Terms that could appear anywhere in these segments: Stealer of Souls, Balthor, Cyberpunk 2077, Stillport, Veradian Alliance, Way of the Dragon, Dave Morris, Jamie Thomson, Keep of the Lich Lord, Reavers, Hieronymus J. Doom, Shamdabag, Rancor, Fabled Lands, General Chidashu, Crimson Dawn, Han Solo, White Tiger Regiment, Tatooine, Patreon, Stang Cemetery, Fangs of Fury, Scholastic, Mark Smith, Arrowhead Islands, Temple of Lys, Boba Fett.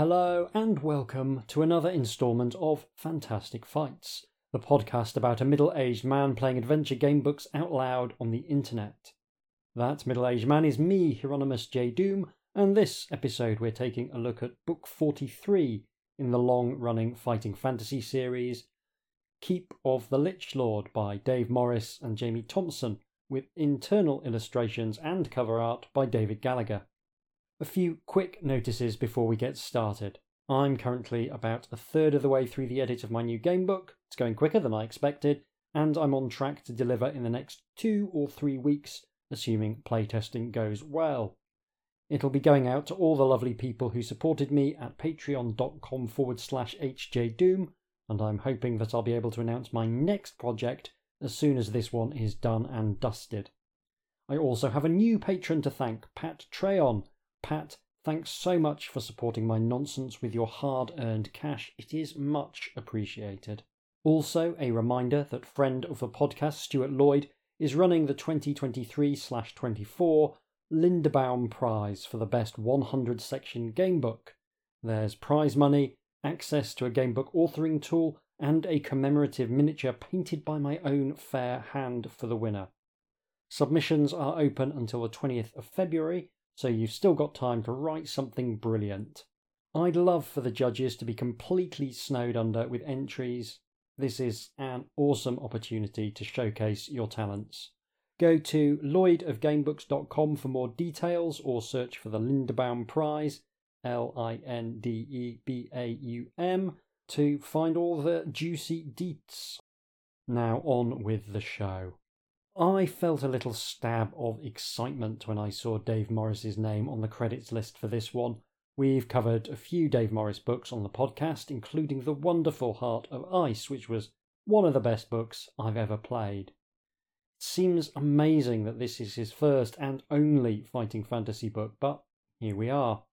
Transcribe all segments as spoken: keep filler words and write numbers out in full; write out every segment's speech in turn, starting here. Hello and welcome to another instalment of Fantastic Fights, the podcast about a middle-aged man playing adventure game books out loud on the internet. That middle-aged man is me, Hieronymus J. Doom, and this episode we're taking a look at book forty-three in the long-running Fighting Fantasy series, Keep of the Lich Lord by Dave Morris and Jamie Thomson, with internal illustrations and cover art by David Gallagher. A few quick notices before we get started. I'm currently about a third of the way through the edit of my new game book. It's going quicker than I expected, and I'm on track to deliver in the next two or three weeks, assuming playtesting goes well. It'll be going out to all the lovely people who supported me at patreon.com forward slash hjdoom, and I'm hoping that I'll be able to announce my next project as soon as this one is done and dusted. I also have a new patron to thank, Pat Treon. Pat, thanks so much for supporting my nonsense with your hard-earned cash. It is much appreciated. Also, a reminder that friend of the podcast, Stuart Lloyd, is running the twenty twenty-three twenty-four Lindebaum Prize for the best one hundred section gamebook. There's prize money, access to a gamebook authoring tool, and a commemorative miniature painted by my own fair hand for the winner. Submissions are open until the twentieth of February, so you've still got time to write something brilliant. I'd love for the judges to be completely snowed under with entries. This is an awesome opportunity to showcase your talents. Go to lloyd of game books dot com for more details or search for the Lindebaum Prize, L I N D E B A U M, to find all the juicy deets. Now on with the show. I felt a little stab of excitement when I saw Dave Morris's name on the credits list for this one. We've covered a few Dave Morris books on the podcast, including The Wonderful Heart of Ice, which was one of the best books I've ever played. It seems amazing that this is his first and only Fighting Fantasy book, but here we are.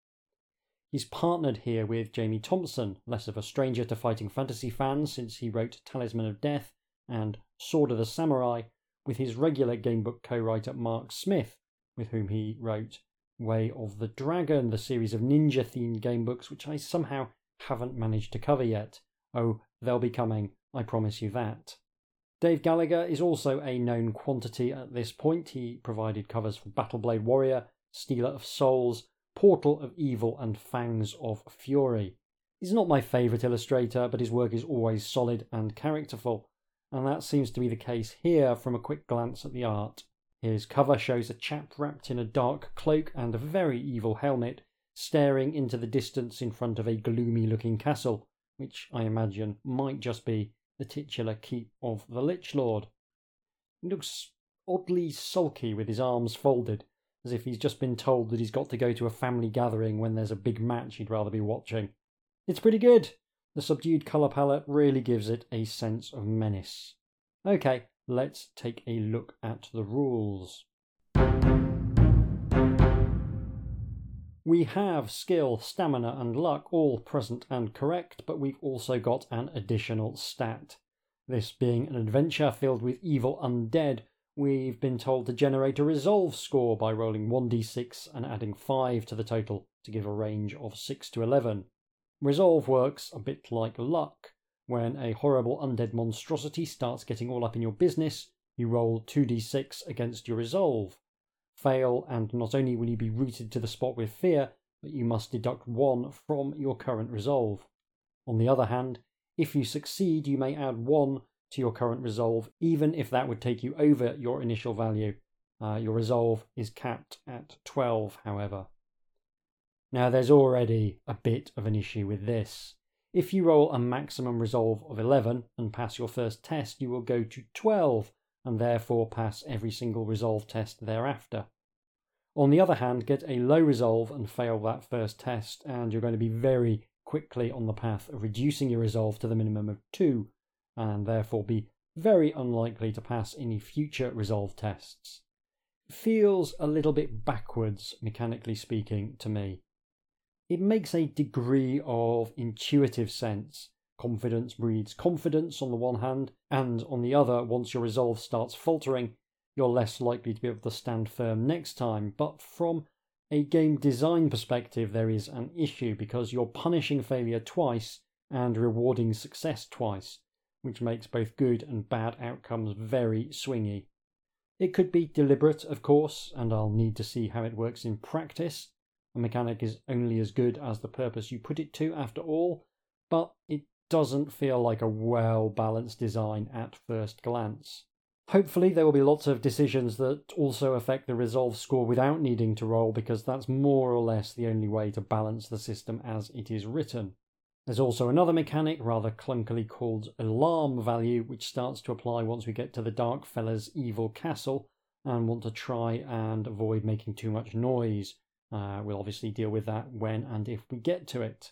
He's partnered here with Jamie Thomson, less of a stranger to Fighting Fantasy fans since he wrote Talisman of Death and Sword of the Samurai, with his regular gamebook co-writer Mark Smith, with whom he wrote Way of the Dragon, the series of ninja-themed gamebooks which I somehow haven't managed to cover yet. Oh, they'll be coming, I promise you that. Dave Gallagher is also a known quantity at this point. He provided covers for Battleblade Warrior, Stealer of Souls, Portal of Evil and Fangs of Fury. He's not my favourite illustrator, but his work is always solid and characterful, and that seems to be the case here from a quick glance at the art. His cover shows a chap wrapped in a dark cloak and a very evil helmet, staring into the distance in front of a gloomy-looking castle, which I imagine might just be the titular Keep of the Lich Lord. He looks oddly sulky with his arms folded, as if he's just been told that he's got to go to a family gathering when there's a big match he'd rather be watching. It's pretty good! The subdued colour palette really gives it a sense of menace. Okay, let's take a look at the rules. We have skill, stamina and luck all present and correct, but we've also got an additional stat. This being an adventure filled with evil undead, we've been told to generate a resolve score by rolling one d six and adding five to the total to give a range of six to eleven. Resolve works a bit like luck. When a horrible undead monstrosity starts getting all up in your business, you roll two d six against your resolve. Fail, and not only will you be rooted to the spot with fear, but you must deduct one from your current resolve. On the other hand, if you succeed, you may add one to your current resolve, even if that would take you over your initial value. Uh, your resolve is capped at twelve, however. Now there's already a bit of an issue with this. If you roll a maximum resolve of eleven and pass your first test, you will go to twelve and therefore pass every single resolve test thereafter. On the other hand, get a low resolve and fail that first test, and you're going to be very quickly on the path of reducing your resolve to the minimum of two, and therefore be very unlikely to pass any future resolve tests. It feels a little bit backwards, mechanically speaking, to me. It makes a degree of intuitive sense. Confidence breeds confidence on the one hand, and on the other, once your resolve starts faltering, you're less likely to be able to stand firm next time. But from a game design perspective, there is an issue because you're punishing failure twice and rewarding success twice, which makes both good and bad outcomes very swingy. It could be deliberate, of course, and I'll need to see how it works in practice. A mechanic is only as good as the purpose you put it to, after all, but it doesn't feel like a well-balanced design at first glance. Hopefully there will be lots of decisions that also affect the resolve score without needing to roll, because that's more or less the only way to balance the system as it is written. There's also another mechanic, rather clunkily called Alarm Value, which starts to apply once we get to the Dark Fella's evil castle and want to try and avoid making too much noise. Uh, we'll obviously deal with that when and if we get to it.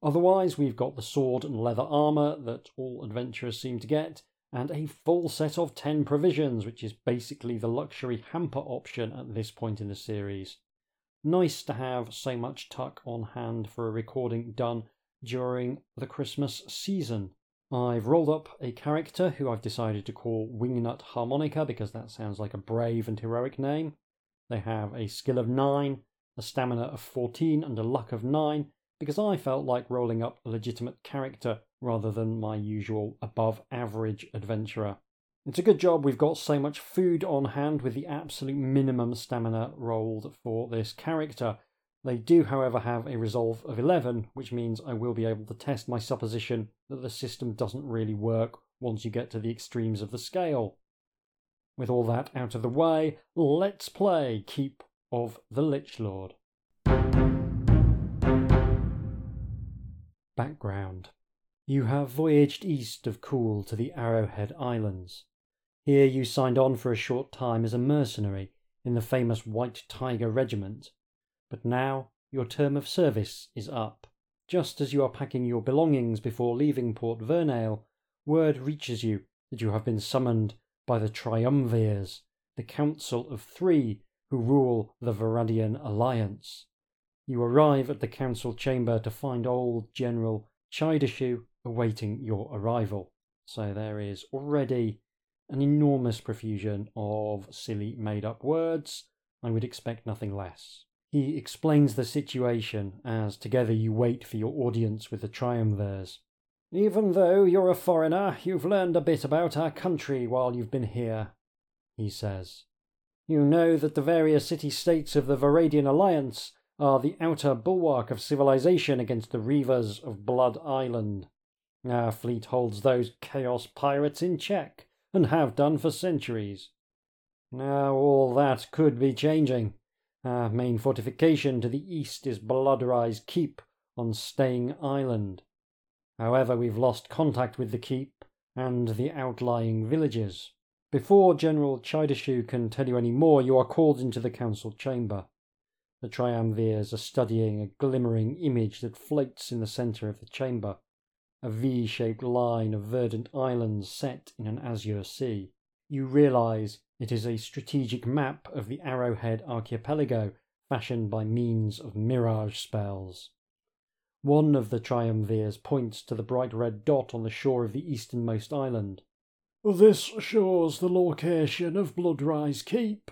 Otherwise, we've got the sword and leather armour that all adventurers seem to get, and a full set of ten provisions, which is basically the luxury hamper option at this point in the series. Nice to have so much tuck on hand for a recording done during the Christmas season. I've rolled up a character who I've decided to call Wingnut Harmonica because that sounds like a brave and heroic name. They have a skill of nine, a stamina of fourteen and a luck of nine, because I felt like rolling up a legitimate character rather than my usual above-average adventurer. It's a good job we've got so much food on hand with the absolute minimum stamina rolled for this character. They do, however, have a resolve of eleven, which means I will be able to test my supposition that the system doesn't really work once you get to the extremes of the scale. With all that out of the way, let's play Keep of the Lich Lord. Background. You have voyaged east of Cool to the Arrowhead Islands. Here you signed on for a short time as a mercenary in the famous White Tiger Regiment, but now your term of service is up. Just as you are packing your belongings before leaving Port Vernale, word reaches you that you have been summoned by the Triumvirs, the Council of Three who rule the Veradian Alliance. You arrive at the council chamber to find old General Chidashu awaiting your arrival. So there is already an enormous profusion of silly made-up words. I would expect nothing less. He explains the situation as together you wait for your audience with the Triumvirs. Even though you're a foreigner, you've learned a bit about our country while you've been here, he says. You know that the various city-states of the Veradian Alliance are the outer bulwark of civilization against the Reavers of Blood Island. Our fleet holds those chaos pirates in check, and have done for centuries. Now all that could be changing. Our main fortification to the east is Bloodrise Keep on Stang Island. However, we've lost contact with the keep and the outlying villages. Before General Chidashu can tell you any more, you are called into the council chamber. The Triumvirs are studying a glimmering image that floats in the centre of the chamber, a V-shaped line of verdant islands set in an azure sea. You realise it is a strategic map of the Arrowhead archipelago, fashioned by means of mirage spells. One of the Triumvirs points to the bright red dot on the shore of the easternmost island. "This shows the location of Bloodrise Keep,"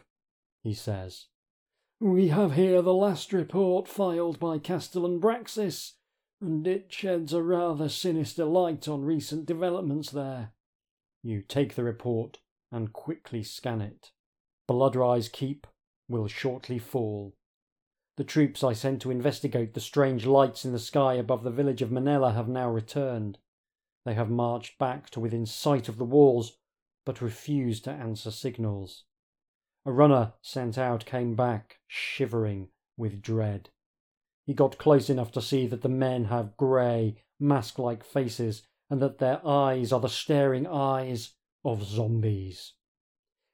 he says. "We have here the last report filed by Castellan Braxis, and it sheds a rather sinister light on recent developments there." You take the report and quickly scan it. Bloodrise Keep will shortly fall. The troops I sent to investigate the strange lights in the sky above the village of Manila have now returned. They have marched back to within sight of the walls, but refused to answer signals. A runner sent out came back, shivering with dread. He got close enough to see that the men have grey, mask-like faces, and that their eyes are the staring eyes of zombies.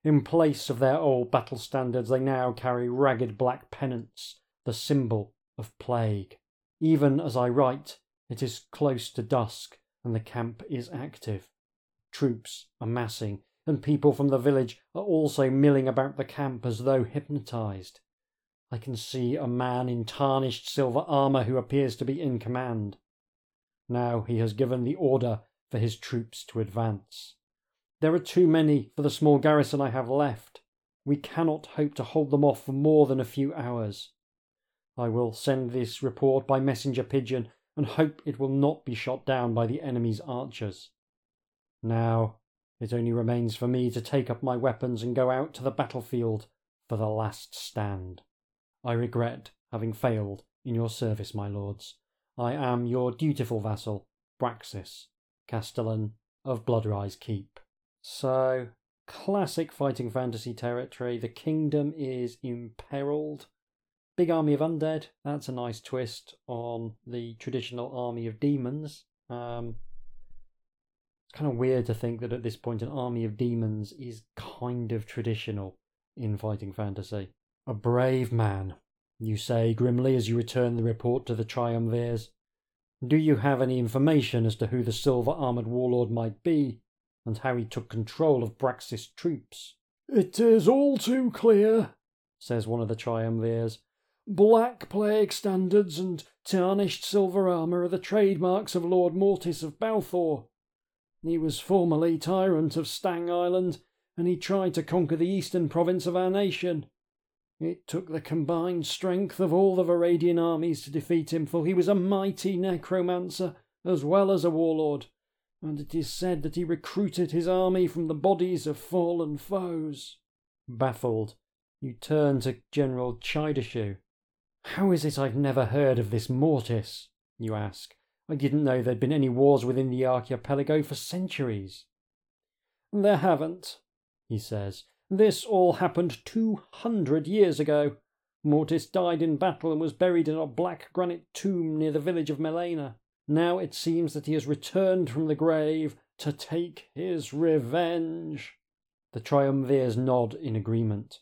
In place of their old battle standards, they now carry ragged black pennants, the symbol of plague. Even as I write, it is close to dusk, and the camp is active. Troops are massing, and people from the village are also milling about the camp as though hypnotised. I can see a man in tarnished silver armour who appears to be in command. Now he has given the order for his troops to advance. There are too many for the small garrison I have left. we cannot hope to hold them off for more than a few hours. I will send this report by messenger pigeon and hope it will not be shot down by the enemy's archers. Now it only remains for me to take up my weapons and go out to the battlefield for the last stand. I regret having failed in your service, my lords. I am your dutiful vassal, Braxis, Castellan of Bloodrise Keep. So, classic Fighting Fantasy territory. The kingdom is imperiled. Big army of undead. That's a nice twist on the traditional army of demons. Um, it's kind of weird to think that at this point an army of demons is kind of traditional in Fighting Fantasy. A brave man, you say grimly as you return the report to the Triumvirs. Do you have any information as to who the silver-armoured warlord might be, and how he took control of Braxis troops? It is all too clear, says one of the Triumvirs. Black Plague standards and tarnished silver armour are the trademarks of Lord Mortis of Balthor. He was formerly tyrant of Stang Island, and he tried to conquer the eastern province of our nation. It took the combined strength of all the Veradian armies to defeat him, for he was a mighty necromancer as well as a warlord, and it is said that he recruited his army from the bodies of fallen foes. Baffled, you turn to General Chidashu. How is it I've never heard of this Mortis? You ask. I didn't know there'd been any wars within the archipelago for centuries. There haven't, he says. This all happened two hundred years ago. Mortis died in battle and was buried in a black granite tomb near the village of Melena. Now it seems that he has returned from the grave to take his revenge. The Triumvirs nod in agreement.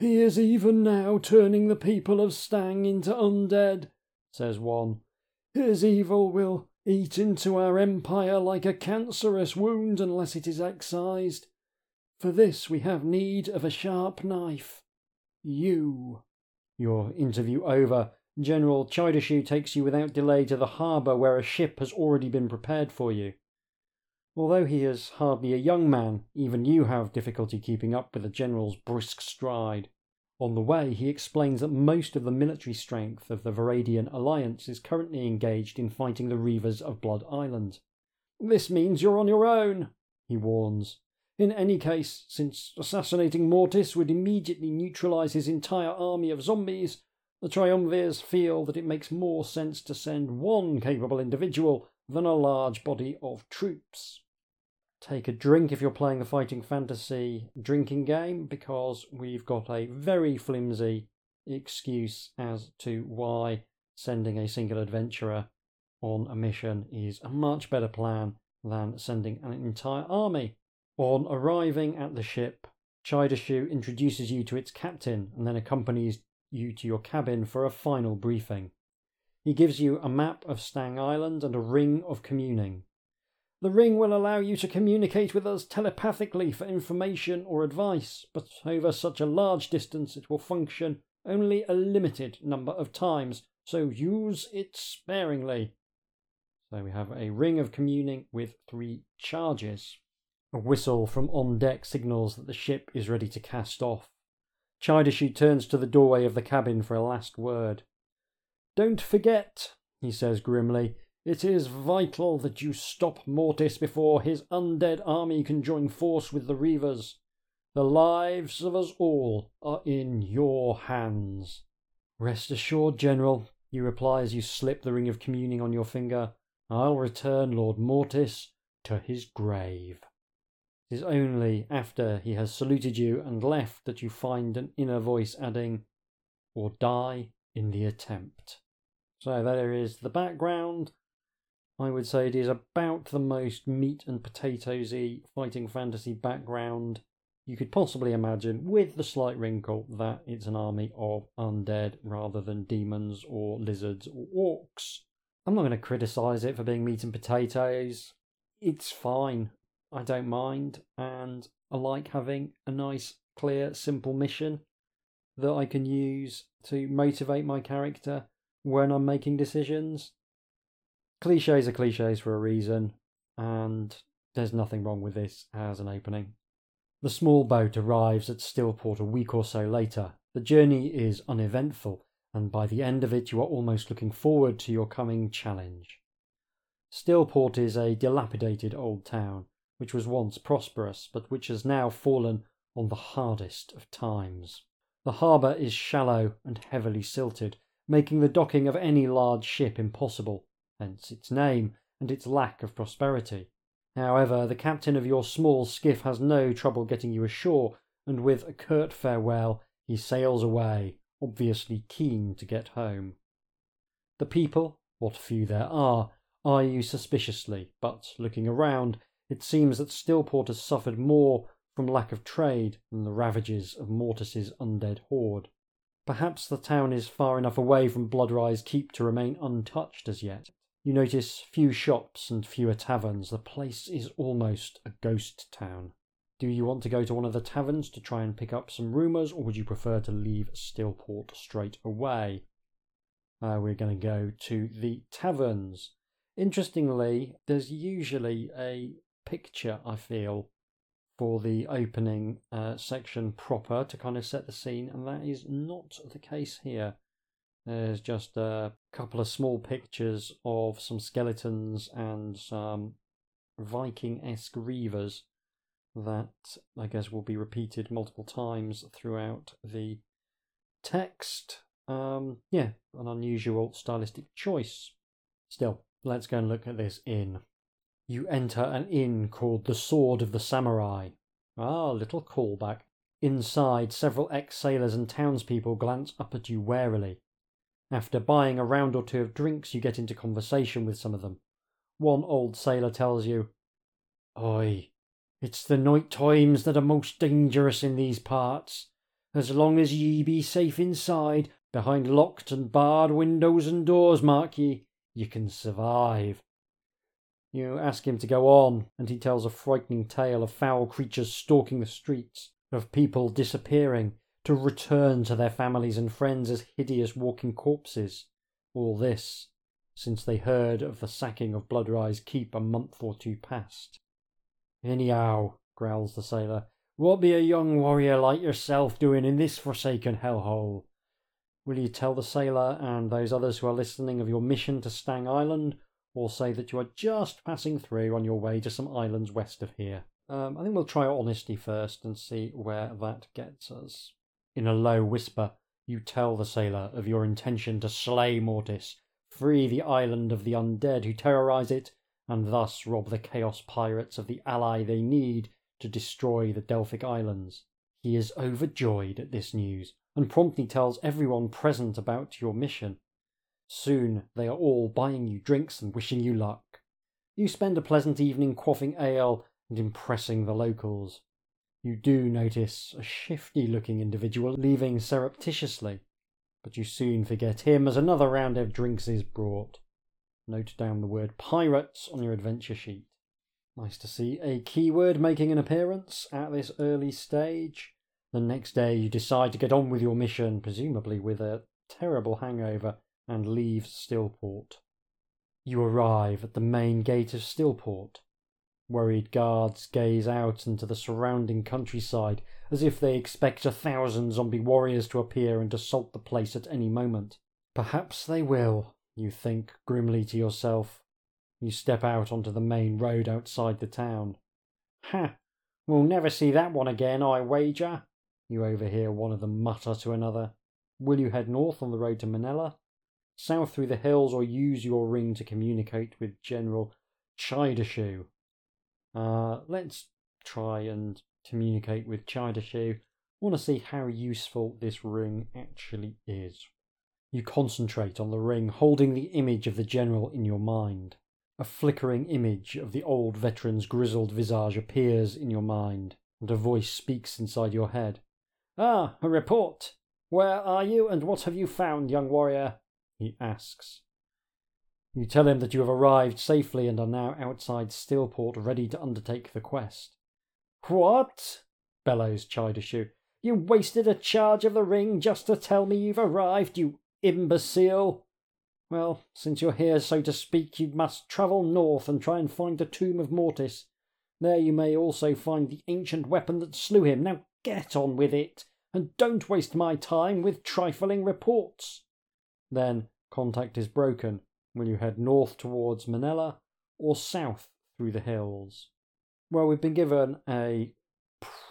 He is even now turning the people of Stang into undead, says one. His evil will eat into our empire like a cancerous wound unless it is excised. For this we have need of a sharp knife. You. Your interview over, General Chidashu takes you without delay to the harbour where a ship has already been prepared for you. Although he is hardly a young man, even you have difficulty keeping up with the General's brisk stride. On the way, he explains that most of the military strength of the Veradian Alliance is currently engaged in fighting the Reavers of Blood Island. This means you're on your own, he warns. In any case, since assassinating Mortis would immediately neutralise his entire army of zombies, the Triumvirs feel that it makes more sense to send one capable individual than a large body of troops. Take a drink if you're playing the Fighting Fantasy drinking game, because we've got a very flimsy excuse as to why sending a single adventurer on a mission is a much better plan than sending an entire army. On arriving at the ship, Chidashu introduces you to its captain and then accompanies you to your cabin for a final briefing. He gives you a map of Stang Island and a ring of communing. The ring will allow you to communicate with us telepathically for information or advice, but over such a large distance it will function only a limited number of times, so use it sparingly. So we have a ring of communing with three charges. A whistle from on deck signals that the ship is ready to cast off. Chidashu turns to the doorway of the cabin for a last word. Don't forget, he says grimly, it is vital that you stop Mortis before his undead army can join force with the Reavers. The lives of us all are in your hands. Rest assured, General, you reply as you slip the ring of communing on your finger. I'll return Lord Mortis to his grave. It is only after he has saluted you and left that you find an inner voice adding, or die in the attempt. So there is the background. I would say it is about the most meat and potatoes-y Fighting Fantasy background you could possibly imagine, with the slight wrinkle that it's an army of undead rather than demons or lizards or orcs. I'm not going to criticise it for being meat and potatoes. It's fine. I don't mind, and I like having a nice, clear, simple mission that I can use to motivate my character when I'm making decisions. Clichés are clichés for a reason, and there's nothing wrong with this as an opening. The small boat arrives at Stillport a week or so later. The journey is uneventful, and by the end of it you are almost looking forward to your coming challenge. Stillport is a dilapidated old town, which was once prosperous, but which has now fallen on the hardest of times. The harbour is shallow and heavily silted, making the docking of any large ship impossible, hence its name and its lack of prosperity. However, the captain of your small skiff has no trouble getting you ashore, and with a curt farewell he sails away, obviously keen to get home. The people, what few there are, eye you suspiciously, but looking around, it seems that Stillport has suffered more from lack of trade than the ravages of Mortis's undead horde. Perhaps the town is far enough away from Bloodrise Keep to remain untouched as yet. You notice few shops and fewer taverns. The place is almost a ghost town. Do you want to go to one of the taverns to try and pick up some rumours, or would you prefer to leave Stillport straight away? Uh, we're going to go to the taverns. Interestingly, there's usually a picture, I feel, for the opening uh, section proper to kind of set the scene, and that is not the case here. There's just a couple of small pictures of some skeletons and some Viking-esque reavers that I guess will be repeated multiple times throughout the text. Um, yeah, an unusual stylistic choice. Still, let's go and look at this inn. You enter an inn called the Sword of the Samurai. Ah, little callback. Inside, several ex-sailors and townspeople glance up at you warily. After buying a round or two of drinks, you get into conversation with some of them. One old sailor tells you, "Oi, it's the night times that are most dangerous in these parts. As long as ye be safe inside, behind locked and barred windows and doors, mark ye, you can survive." You ask him to go on, and he tells a frightening tale of foul creatures stalking the streets, of people disappearing, to return to their families and friends as hideous walking corpses. All this, since they heard of the sacking of Bloodrise Keep a month or two past. "Anyhow," growls the sailor, "what be a young warrior like yourself doing in this forsaken hellhole? Will you tell the sailor and those others who are listening of your mission to Stang Island, or say that you are just passing through on your way to some islands west of here?" Um, I think we'll try honesty first and see where that gets us. In a low whisper, you tell the sailor of your intention to slay Mortis, free the island of the undead who terrorise it, and thus rob the Chaos Pirates of the ally they need to destroy the Delphic Islands. He is overjoyed at this news, and promptly tells everyone present about your mission. Soon they are all buying you drinks and wishing you luck. You spend a pleasant evening quaffing ale and impressing the locals. You do notice a shifty-looking individual leaving surreptitiously, but you soon forget him as another round of drinks is brought. Note down the word pirates on your adventure sheet. Nice to see a keyword making an appearance at this early stage. The next day you decide to get on with your mission, presumably with a terrible hangover, and leave Stillport. You arrive at the main gate of Stillport. Worried guards gaze out into the surrounding countryside as if they expect a thousand zombie warriors to appear and assault the place at any moment. Perhaps they will, you think grimly to yourself. You step out onto the main road outside the town. "Ha! We'll never see that one again, I wager," you overhear one of them mutter to another. Will you head north on the road to Manila, south through the hills, or use your ring to communicate with General Chidashu? Uh, let's try and communicate with Chidashu. I want to see how useful this ring actually is. You concentrate on the ring, holding the image of the general in your mind. A flickering image of the old veteran's grizzled visage appears in your mind, and a voice speaks inside your head. "Ah, a report! Where are you, and what have you found, young warrior?" he asks. You tell him that you have arrived safely and are now outside Stillport, ready to undertake the quest. "What?" bellows Chidashu. "You wasted a charge of the ring just to tell me you've arrived, you imbecile! Well, since you're here, so to speak, you must travel north and try and find the tomb of Mortis. There you may also find the ancient weapon that slew him. Now get on with it, and don't waste my time with trifling reports. Then contact is broken. Will you head north towards Manila, or south through the hills? Well, we've been given a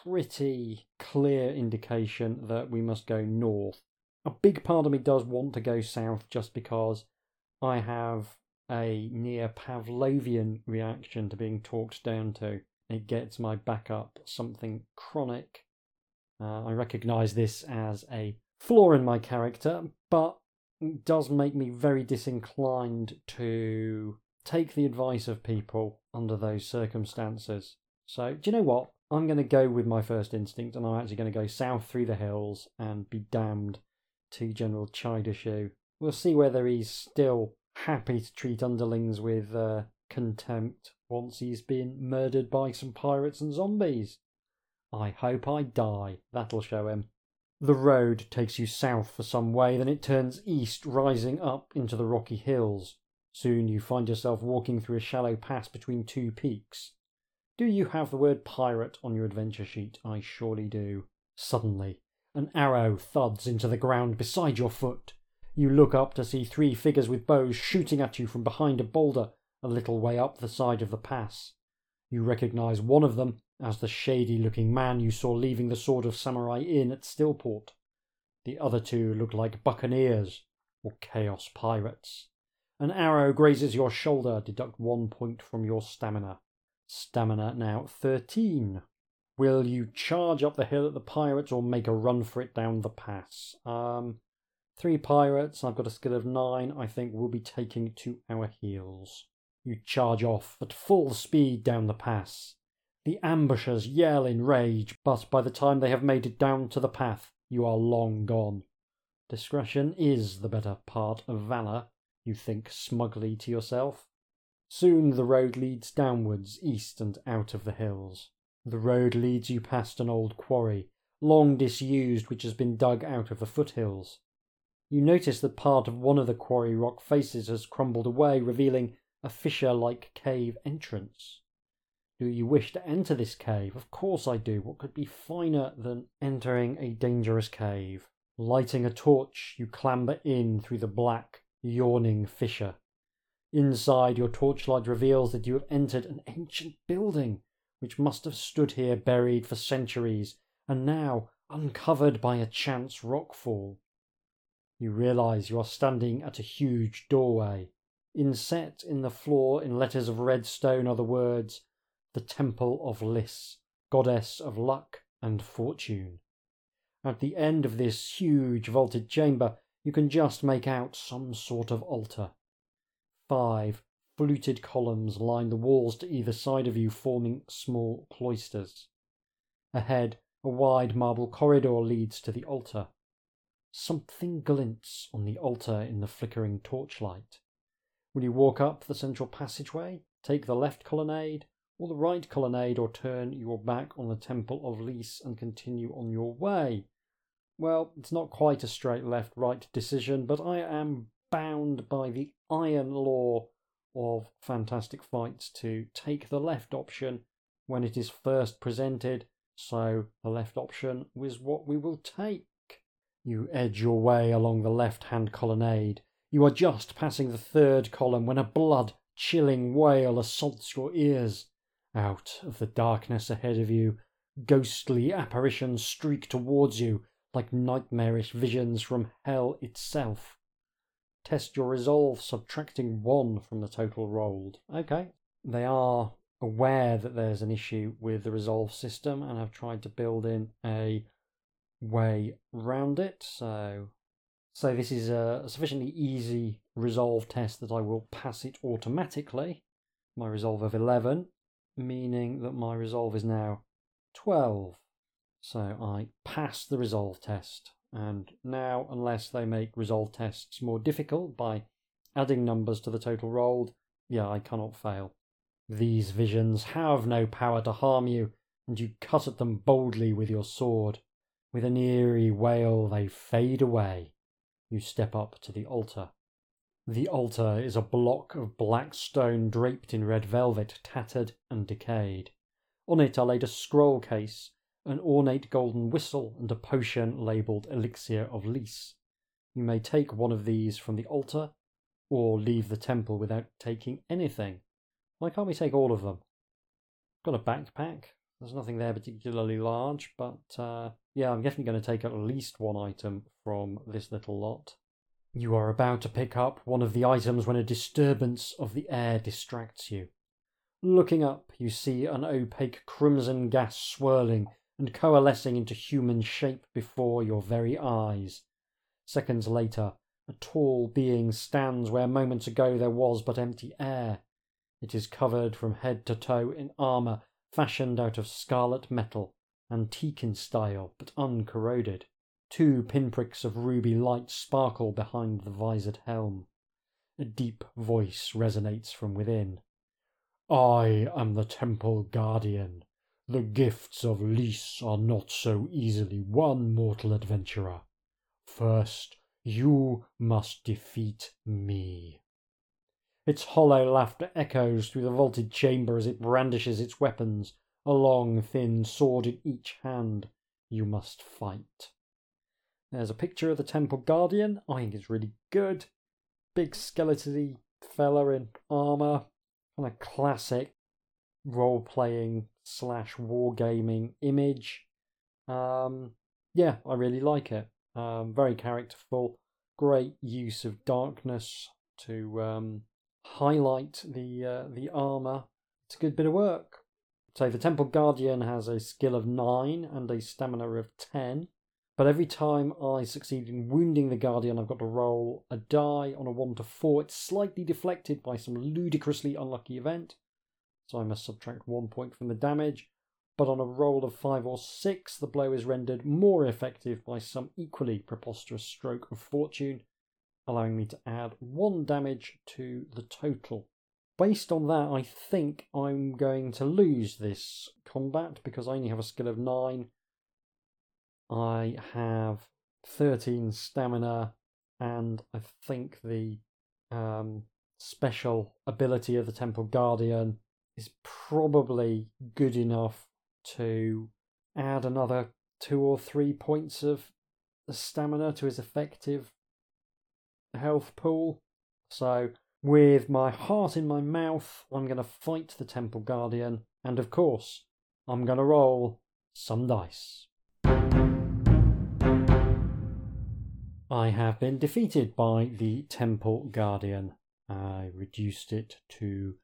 pretty clear indication that we must go north. A big part of me does want to go south just because I have a near Pavlovian reaction to being talked down to. It gets my back up, something chronic. Uh, I recognise this as a flaw in my character, but it does make me very disinclined to take the advice of people under those circumstances. So, do you know what? I'm going to go with my first instinct, and I'm actually going to go south through the hills and be damned to General Chidashu. We'll see whether he's still happy to treat underlings with uh, contempt once he's been murdered by some pirates and zombies. I hope I die. That'll show him. The road takes you south for some way, then it turns east, rising up into the rocky hills. Soon you find yourself walking through a shallow pass between two peaks. Do you have the word pirate on your adventure sheet? I surely do. Suddenly, an arrow thuds into the ground beside your foot. You look up to see three figures with bows shooting at you from behind a boulder a little way up the side of the pass. You recognise one of them as the shady-looking man you saw leaving the Sword of Samurai Inn at Stillport. The other two look like buccaneers or chaos pirates. An arrow grazes your shoulder. Deduct one point from your stamina. Stamina now thirteen. Will you charge up the hill at the pirates or make a run for it down the pass? Um, three pirates, I've got a skill of nine, I think we'll be taking to our heels. You charge off at full speed down the pass. The ambushers yell in rage, but by the time they have made it down to the path, you are long gone. Discretion is the better part of valour, you think smugly to yourself. Soon the road leads downwards, east and out of the hills. The road leads you past an old quarry, long disused, which has been dug out of the foothills. You notice that part of one of the quarry rock faces has crumbled away, revealing a fissure-like cave entrance. Do you wish to enter this cave? Of course I do. What could be finer than entering a dangerous cave? Lighting a torch, you clamber in through the black, yawning fissure. Inside, your torchlight reveals that you have entered an ancient building, which must have stood here buried for centuries, and now uncovered by a chance rockfall. You realise you are standing at a huge doorway. Inset in the floor in letters of red stone are the words, "The Temple of Lys, Goddess of Luck and Fortune." At the end of this huge vaulted chamber, you can just make out some sort of altar. Five fluted columns line the walls to either side of you, forming small cloisters. Ahead, a wide marble corridor leads to the altar. Something glints on the altar in the flickering torchlight. Will you walk up the central passageway, take the left colonnade, or the right colonnade, or turn your back on the Temple of Lys and continue on your way? Well, it's not quite a straight left-right decision, but I am bound by the iron law of Fantastic Fights to take the left option when it is first presented, so the left option was what we will take. You edge your way along the left-hand colonnade. You are just passing the third column when a blood-chilling wail assaults your ears. Out of the darkness ahead of you, ghostly apparitions streak towards you like nightmarish visions from hell itself. Test your resolve, subtracting one from the total rolled. Okay. They are aware that there's an issue with the resolve system and have tried to build in a way round it. So, so this is a sufficiently easy resolve test that I will pass it automatically. My resolve of eleven, meaning that my resolve is now twelve. So I pass the resolve test. And now, unless they make resolve tests more difficult by adding numbers to the total rolled, yeah, I cannot fail. These visions have no power to harm you, and you cut at them boldly with your sword. With an eerie wail, they fade away. You step up to the altar. The altar is a block of black stone draped in red velvet, tattered and decayed. On it are laid a scroll case, an ornate golden whistle, and a potion labelled Elixir of Lys. You may take one of these from the altar, or leave the temple without taking anything. Why can't we take all of them? Got a backpack. There's nothing there particularly large, but uh, yeah, I'm definitely going to take at least one item from this little lot. You are about to pick up one of the items when a disturbance of the air distracts you. Looking up, you see an opaque crimson gas swirling and coalescing into human shape before your very eyes. Seconds later, a tall being stands where moments ago there was but empty air. It is covered from head to toe in armour fashioned out of scarlet metal, antique in style but uncorroded. Two pinpricks of ruby light sparkle behind the visored helm. A deep voice resonates from within. "I am the temple guardian. The gifts of Lys are not so easily won, mortal adventurer. First, you must defeat me." Its hollow laughter echoes through the vaulted chamber as it brandishes its weapons, a long, thin sword in each hand. You must fight. There's a picture of the temple guardian. I think it's really good. Big skeletony fella in armour. Kind of classic role-playing slash wargaming image. Um, yeah, I really like it. Um, very characterful. Great use of darkness to um, highlight the uh, the armour. It's a good bit of work. So the temple guardian has a skill of nine and a stamina of ten. But every time I succeed in wounding the Guardian, I've got to roll a die on a one to four. It's slightly deflected by some ludicrously unlucky event, so I must subtract one point from the damage. But on a roll of five or six, the blow is rendered more effective by some equally preposterous stroke of fortune, allowing me to add one damage to the total. Based on that, I think I'm going to lose this combat because I only have a skill of nine. I have thirteen stamina, and I think the um, special ability of the Temple Guardian is probably good enough to add another two or three points of stamina to his effective health pool. So, with my heart in my mouth, I'm going to fight the Temple Guardian, and of course, I'm going to roll some dice. I have been defeated by the Temple Guardian. I reduced it to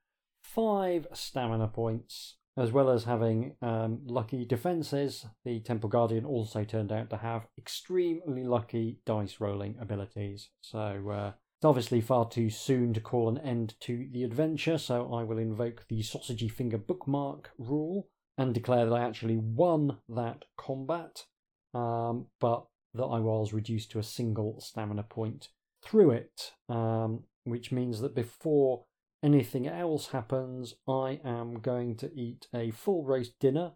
five stamina points. As well as having um, lucky defences, the Temple Guardian also turned out to have extremely lucky dice rolling abilities. So uh, it's obviously far too soon to call an end to the adventure, so I will invoke the sausagey finger bookmark rule and declare that I actually won that combat. Um, but that I was reduced to a single stamina point through it, um, which means that before anything else happens, I am going to eat a full roast dinner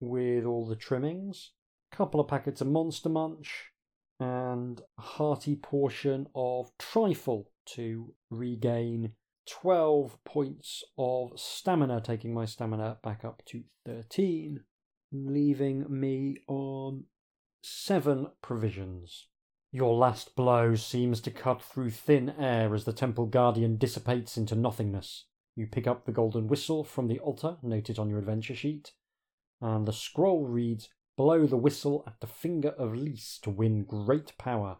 with all the trimmings, a couple of packets of Monster Munch, and a hearty portion of trifle to regain twelve points of stamina, taking my stamina back up to thirteen, leaving me on seven provisions. Your last blow seems to cut through thin air as the Temple Guardian dissipates into nothingness. You pick up the golden whistle from the altar, noted on your adventure sheet, and the scroll reads, "Blow the whistle at the finger of Lys to win great power."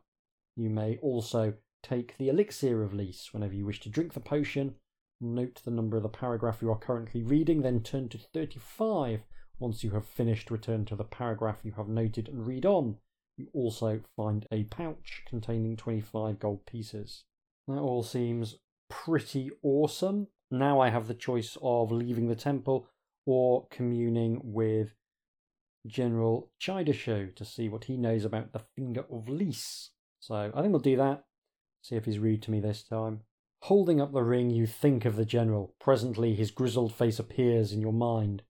You may also take the Elixir of Lys whenever you wish to drink the potion. Note the number of the paragraph you are currently reading, then turn to thirty-five. Once you have finished, return to the paragraph you have noted and read on. You also find a pouch containing twenty-five gold pieces. That all seems pretty awesome. Now I have the choice of leaving the temple or communing with General Chidashu to see what he knows about the Finger of Lys. So I think we'll do that. See if he's rude to me this time. Holding up the ring, you think of the general. Presently, his grizzled face appears in your mind.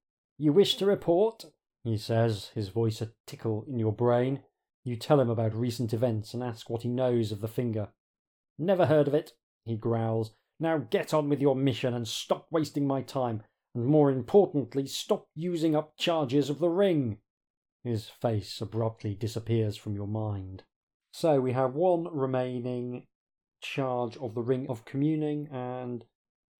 "You wish to report?" he says, his voice a tickle in your brain. You tell him about recent events and ask what he knows of the finger. "Never heard of it," he growls. "Now get on with your mission and stop wasting my time. and more importantly, stop using up charges of the ring. His face abruptly disappears from your mind. So we have one remaining charge of the Ring of Communing, and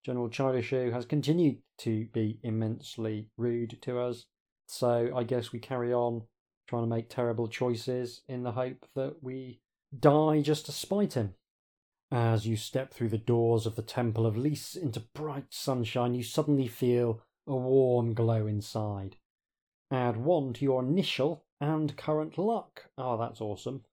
General Chidashu has continued to be immensely rude to us. So I guess we carry on trying to make terrible choices in the hope that we die just to spite him. As you step through the doors of the Temple of Lys into bright sunshine, you suddenly feel a warm glow inside. Add one to your initial and current luck. Oh, that's awesome.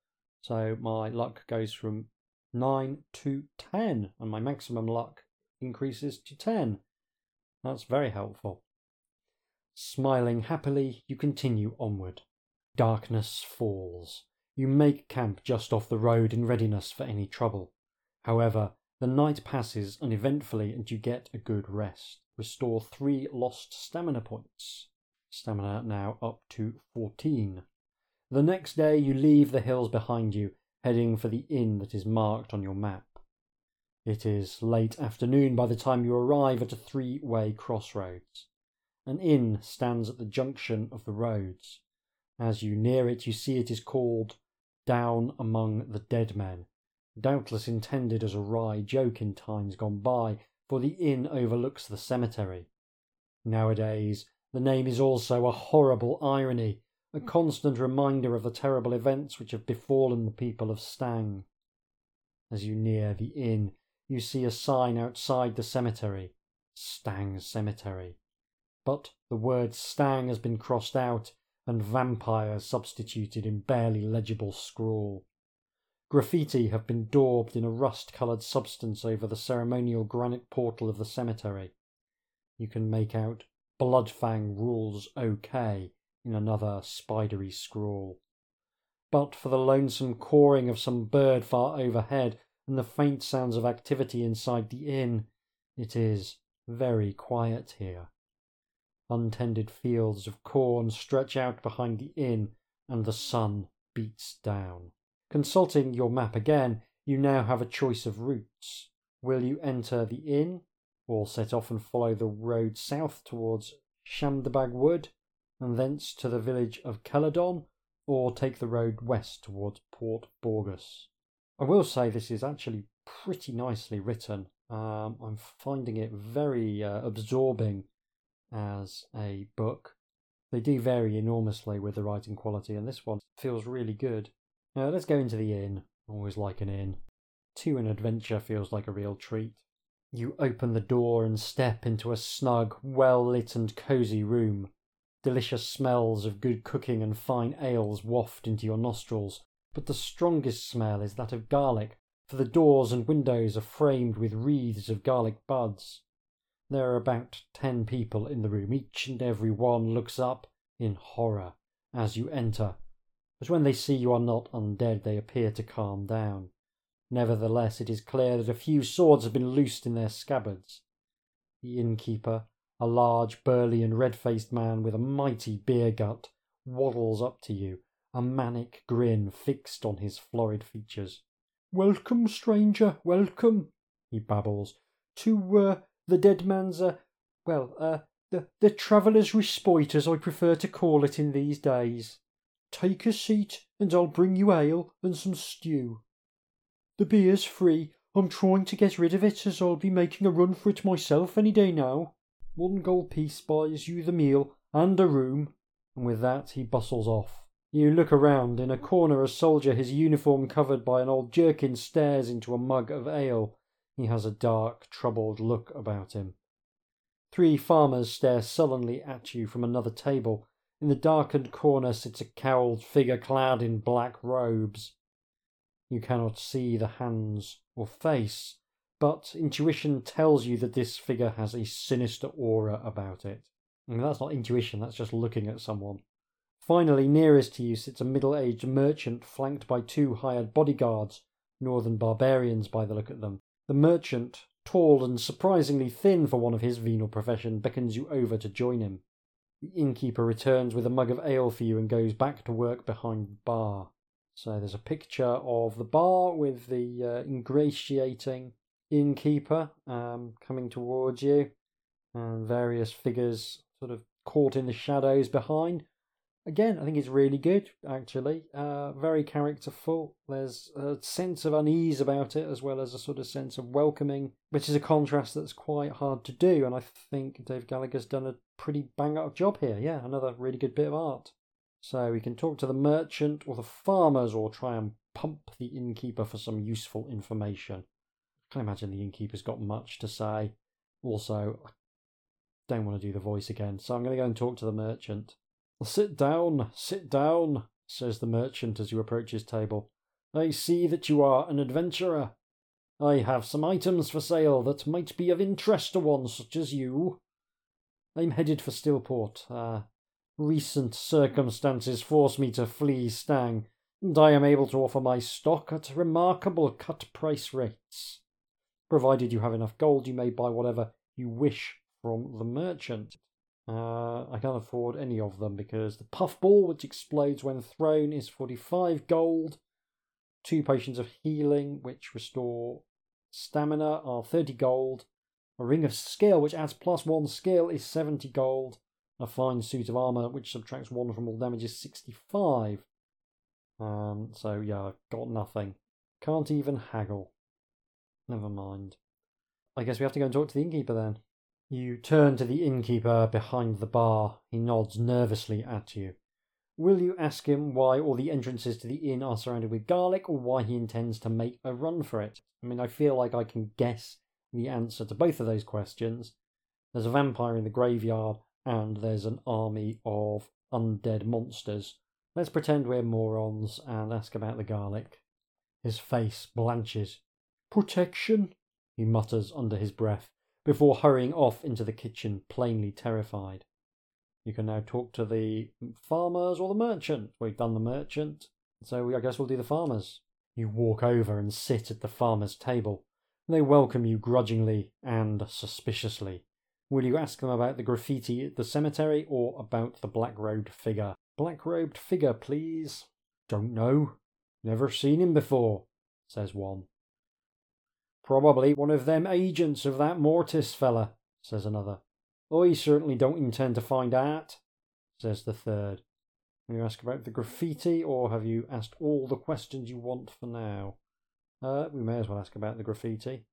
So my luck goes from nine to ten, and my maximum luck increases to ten. That's very helpful. Smiling happily, you continue onward. Darkness falls. You make camp just off the road in readiness for any trouble. However, the night passes uneventfully and you get a good rest. Restore three lost stamina points. Stamina now up to fourteen. The next day you leave the hills behind you, heading for the inn that is marked on your map. It is late afternoon by the time you arrive at a three-way crossroads. An inn stands at the junction of the roads. As you near it, you see it is called Down Among the Dead Men. Doubtless intended as a wry joke in times gone by, for the inn overlooks the cemetery. Nowadays, the name is also a horrible irony, a constant reminder of the terrible events which have befallen the people of Stang. As you near the inn, you see a sign outside the cemetery, Stang Cemetery. But the word Stang has been crossed out and vampire substituted in barely legible scrawl. Graffiti have been daubed in a rust-coloured substance over the ceremonial granite portal of the cemetery. You can make out Bloodfang rules OK in another spidery scrawl. But for the lonesome cawing of some bird far overhead and the faint sounds of activity inside the inn, it is very quiet here. Untended fields of corn stretch out behind the inn and the sun beats down. Consulting your map again, you now have a choice of routes. Will you enter the inn, or set off and follow the road south towards Shamdabag Wood, and thence to the village of Caledon, or take the road west towards Port Borgus? I will say this is actually pretty nicely written. Um, I'm finding it very uh, absorbing as a book. They do vary enormously with the writing quality, and this one feels really good. Uh, let's go into the inn. Always like an inn. To an adventure feels like a real treat. You open the door and step into a snug, well-lit and cosy room. Delicious smells of good cooking and fine ales waft into your nostrils, but the strongest smell is that of garlic, for the doors and windows are framed with wreaths of garlic buds. There are about ten people in the room. Each and every one looks up in horror as you enter. But when they see you are not undead, they appear to calm down. Nevertheless, it is clear that a few swords have been loosed in their scabbards. The innkeeper, a large, burly and red-faced man with a mighty beer gut, waddles up to you, a manic grin fixed on his florid features. "Welcome, stranger, welcome," he babbles, "to uh, the dead man's, uh, well, uh, the, the traveller's respite, as I prefer to call it in these days. Take a seat, and I'll bring you ale and some stew. The beer's free. I'm trying to get rid of it, as I'll be making a run for it myself any day now. One gold piece buys you the meal and a room." And with that, he bustles off. You look around. In a corner, a soldier, his uniform covered by an old jerkin, stares into a mug of ale. He has a dark, troubled look about him. Three farmers stare sullenly at you from another table. In the darkened corner sits a cowled figure clad in black robes. You cannot see the hands or face, but intuition tells you that this figure has a sinister aura about it. And that's not intuition, that's just looking at someone. Finally, nearest to you sits a middle-aged merchant flanked by two hired bodyguards, northern barbarians by the look of them. The merchant, tall and surprisingly thin for one of his venal profession, beckons you over to join him. The innkeeper returns with a mug of ale for you and goes back to work behind the bar. So there's a picture of the bar with the uh, ingratiating innkeeper um, coming towards you. and various figures sort of caught in the shadows behind. Again, I think it's really good, actually. Uh, very characterful. There's a sense of unease about it, as well as a sort of sense of welcoming, which is a contrast that's quite hard to do. And I think Dave Gallagher's done a pretty bang-up job here. Yeah, another really good bit of art. So we can talk to the merchant or the farmers, or try and pump the innkeeper for some useful information. I can't imagine the innkeeper's got much to say. Also, I don't want to do the voice again, so I'm going to go and talk to the merchant. "Sit down, sit down," says the merchant as you approach his table. "I see that you are an adventurer. I have some items for sale that might be of interest to one such as you. I'm headed for Stillport. Uh, recent circumstances force me to flee Stang, and I am able to offer my stock at remarkable cut-price rates. Provided you have enough gold, you may buy whatever you wish from the merchant. Uh, I can't afford any of them because the puffball, which explodes when thrown, is forty-five gold. Two potions of healing, which restore stamina, are thirty gold. A ring of skill, which adds plus one skill, is seventy gold. A fine suit of armour, which subtracts one from all damage, is sixty-five. Um, so, yeah, I've got nothing. Can't even haggle. Never mind. I guess we have to go and talk to the innkeeper then. You turn to the innkeeper behind the bar. He nods nervously at you. Will you ask him why all the entrances to the inn are surrounded with garlic, or why he intends to make a run for it? I mean, I feel like I can guess the answer to both of those questions. There's a vampire in the graveyard, and there's an army of undead monsters. Let's pretend we're morons and ask about the garlic. His face blanches. "Protection," he mutters under his breath, before hurrying off into the kitchen, plainly terrified. You can now talk to the farmers or the merchant. We've done the merchant, so we, I guess we'll do the farmers. You walk over and sit at the farmers' table. They welcome you grudgingly and suspiciously. Will you ask them about the graffiti at the cemetery or about the black-robed figure? "Black-robed figure, please." "Don't know. Never seen him before," says one. "Probably one of them agents of that Mortis fella," says another. "I certainly don't intend to find out," says the third. Will you ask about the graffiti, or have you asked all the questions you want for now? Uh, we may as well ask about the graffiti.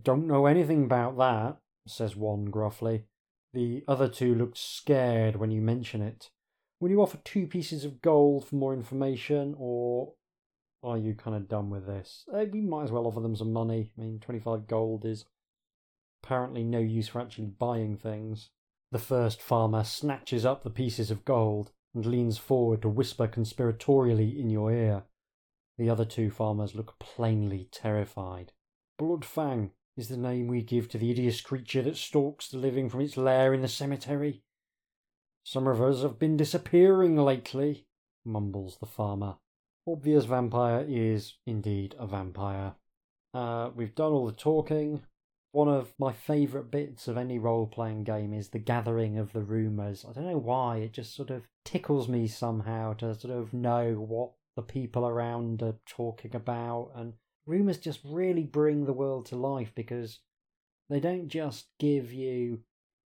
"Don't know anything about that," says one gruffly. The other two look scared when you mention it. Will you offer two pieces of gold for more information, or are you kind of done with this? Uh, we might as well offer them some money. I mean, twenty-five gold is apparently no use for actually buying things. The first farmer snatches up the pieces of gold and leans forward to whisper conspiratorially in your ear. The other two farmers look plainly terrified. "Bloodfang is the name we give to the hideous creature that stalks the living from its lair in the cemetery. Some of us have been disappearing lately," mumbles the farmer. Obvious vampire is indeed a vampire. Uh, we've done all the talking. One of my favourite bits of any role-playing game is the gathering of the rumours. I don't know why, it just sort of tickles me somehow to sort of know what the people around are talking about. And rumours just really bring the world to life because they don't just give you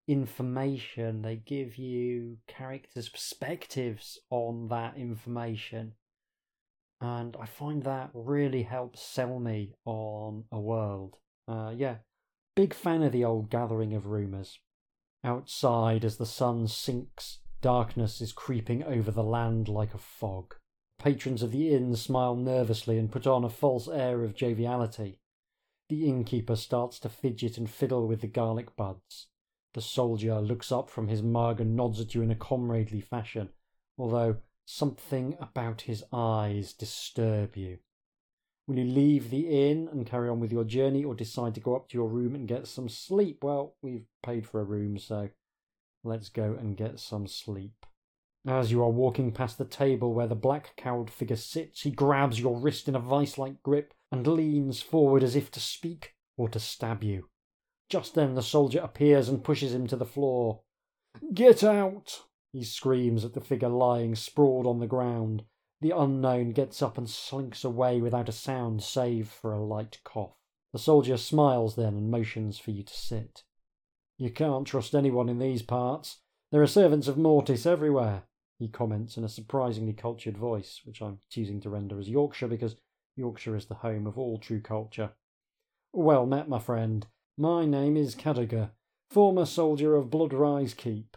information, they give you characters' perspectives on that information. And I find that really helps sell me on a world. Uh, yeah, big fan of the old gathering of rumours. Outside, as the sun sinks, darkness is creeping over the land like a fog. Patrons of the inn smile nervously and put on a false air of joviality. The innkeeper starts to fidget and fiddle with the garlic buds. The soldier looks up from his mug and nods at you in a comradely fashion, although something about his eyes disturbs you. Will you leave the inn and carry on with your journey, or decide to go up to your room and get some sleep? Well, we've paid for a room, so let's go and get some sleep. As you are walking past the table where the black-cowled figure sits, he grabs your wrist in a vice-like grip and leans forward as if to speak or to stab you. Just then the soldier appears and pushes him to the floor. "Get out!" he screams at the figure lying sprawled on the ground. The unknown gets up and slinks away without a sound save for a light cough. The soldier smiles then and motions for you to sit. You can't trust anyone in these parts. There are servants of Mortis everywhere, he comments in a surprisingly cultured voice, which I'm choosing to render as Yorkshire because Yorkshire is the home of all true culture. Well met, my friend. My name is Caddager, former soldier of Bloodrise Keep.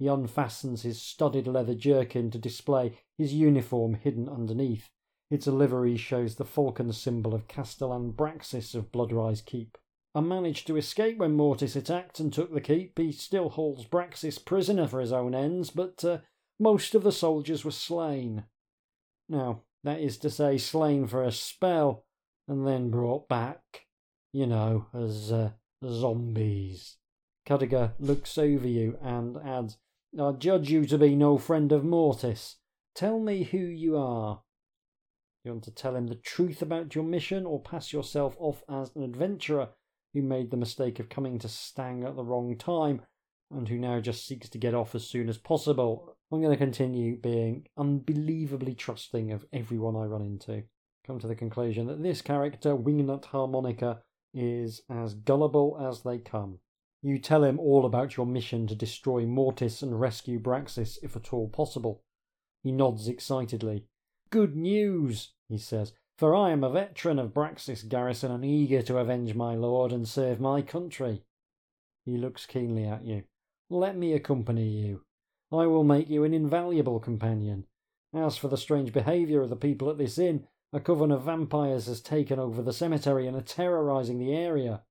He unfastens his studded leather jerkin to display his uniform hidden underneath. Its livery shows the falcon symbol of Castellan Braxis of Bloodrise Keep. I managed to escape when Mortis attacked and took the keep. He still holds Braxis prisoner for his own ends, but uh, most of the soldiers were slain. Now, that is to say, slain for a spell, and then brought back, you know, as uh, zombies. Caddager looks over you and adds, I judge you to be no friend of Mortis. Tell me who you are. You want to tell him the truth about your mission or pass yourself off as an adventurer who made the mistake of coming to Stang at the wrong time and who now just seeks to get off as soon as possible? I'm going to continue being unbelievably trusting of everyone I run into. Come to the conclusion that this character, Wingnut Harmonica, is as gullible as they come. You tell him all about your mission to destroy Mortis and rescue Braxis, if at all possible. He nods excitedly. Good news, he says, for I am a veteran of Braxis garrison and eager to avenge my lord and serve my country. He looks keenly at you. Let me accompany you. I will make you an invaluable companion. As for the strange behaviour of the people at this inn, a coven of vampires has taken over the cemetery and are terrorising the area.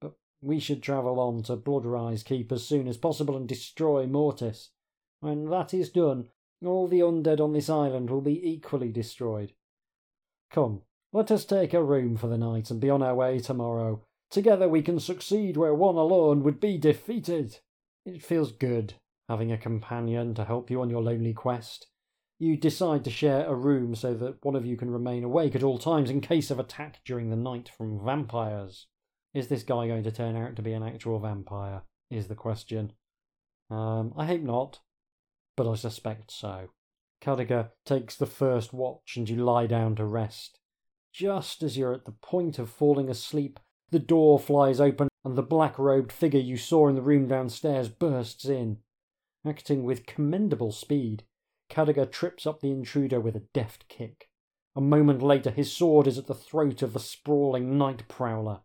But we should travel on to Bloodrise Keep as soon as possible and destroy Mortis. When that is done, all the undead on this island will be equally destroyed. Come, let us take a room for the night and be on our way tomorrow. Together we can succeed where one alone would be defeated. It feels good, having a companion to help you on your lonely quest. You decide to share a room so that one of you can remain awake at all times in case of attack during the night from vampires. Is this guy going to turn out to be an actual vampire, is the question. Um, I hope not. But I suspect so. Caddager takes the first watch and you lie down to rest. Just as you're at the point of falling asleep, the door flies open and the black-robed figure you saw in the room downstairs bursts in. Acting with commendable speed, Caddager trips up the intruder with a deft kick. A moment later, his sword is at the throat of the sprawling night prowler.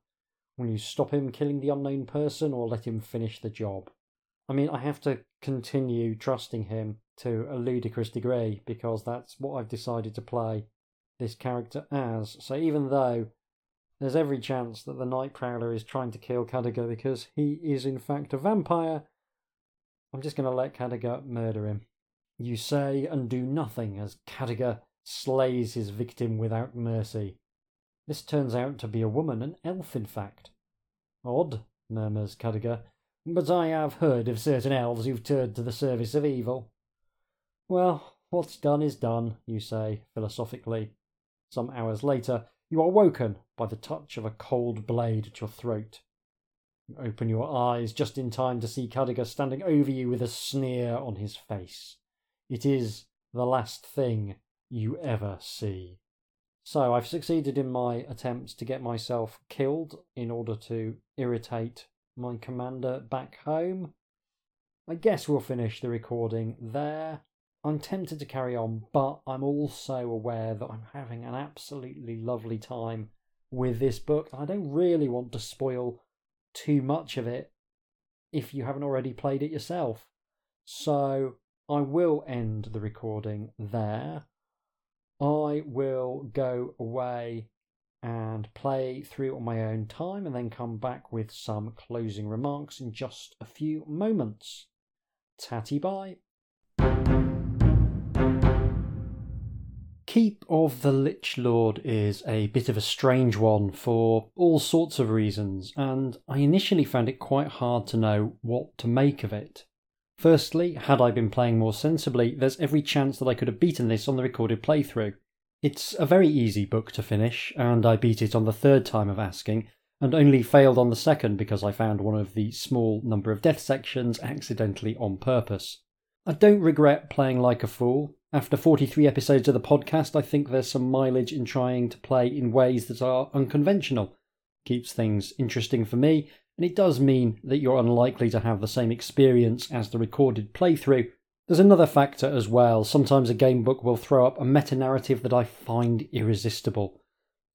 Will you stop him killing the unknown person or let him finish the job? I mean, I have to continue trusting him to a ludicrous degree because that's what I've decided to play this character as. So even though there's every chance that the Night Prowler is trying to kill Caddager because he is in fact a vampire, I'm just going to let Caddager murder him. You say and do nothing as Caddager slays his victim without mercy. This turns out to be a woman, an elf in fact. Odd, murmurs Caddager. But I have heard of certain elves who've turned to the service of evil. Well, what's done is done, you say, philosophically. Some hours later, you are woken by the touch of a cold blade at your throat. You open your eyes just in time to see Caddager standing over you with a sneer on his face. It is the last thing you ever see. So I've succeeded in my attempts to get myself killed in order to irritate my commander back home. I guess we'll finish the recording there. I'm tempted to carry on, but I'm also aware that I'm having an absolutely lovely time with this book. I don't really want to spoil too much of it if you haven't already played it yourself. So I will end the recording there. I will go away and play through on my own time and then come back with some closing remarks in just a few moments. Tatty bye. Keep of the Lich Lord is a bit of a strange one for all sorts of reasons, and I initially found it quite hard to know what to make of it. Firstly, had I been playing more sensibly, there's every chance that I could have beaten this on the recorded playthrough. It's a very easy book to finish, and I beat it on the third time of asking, and only failed on the second because I found one of the small number of death sections accidentally on purpose. I don't regret playing like a fool. After forty-three episodes of the podcast, I think there's some mileage in trying to play in ways that are unconventional. Keeps things interesting for me, and it does mean that you're unlikely to have the same experience as the recorded playthrough. There's another factor as well. Sometimes a gamebook will throw up a meta-narrative that I find irresistible.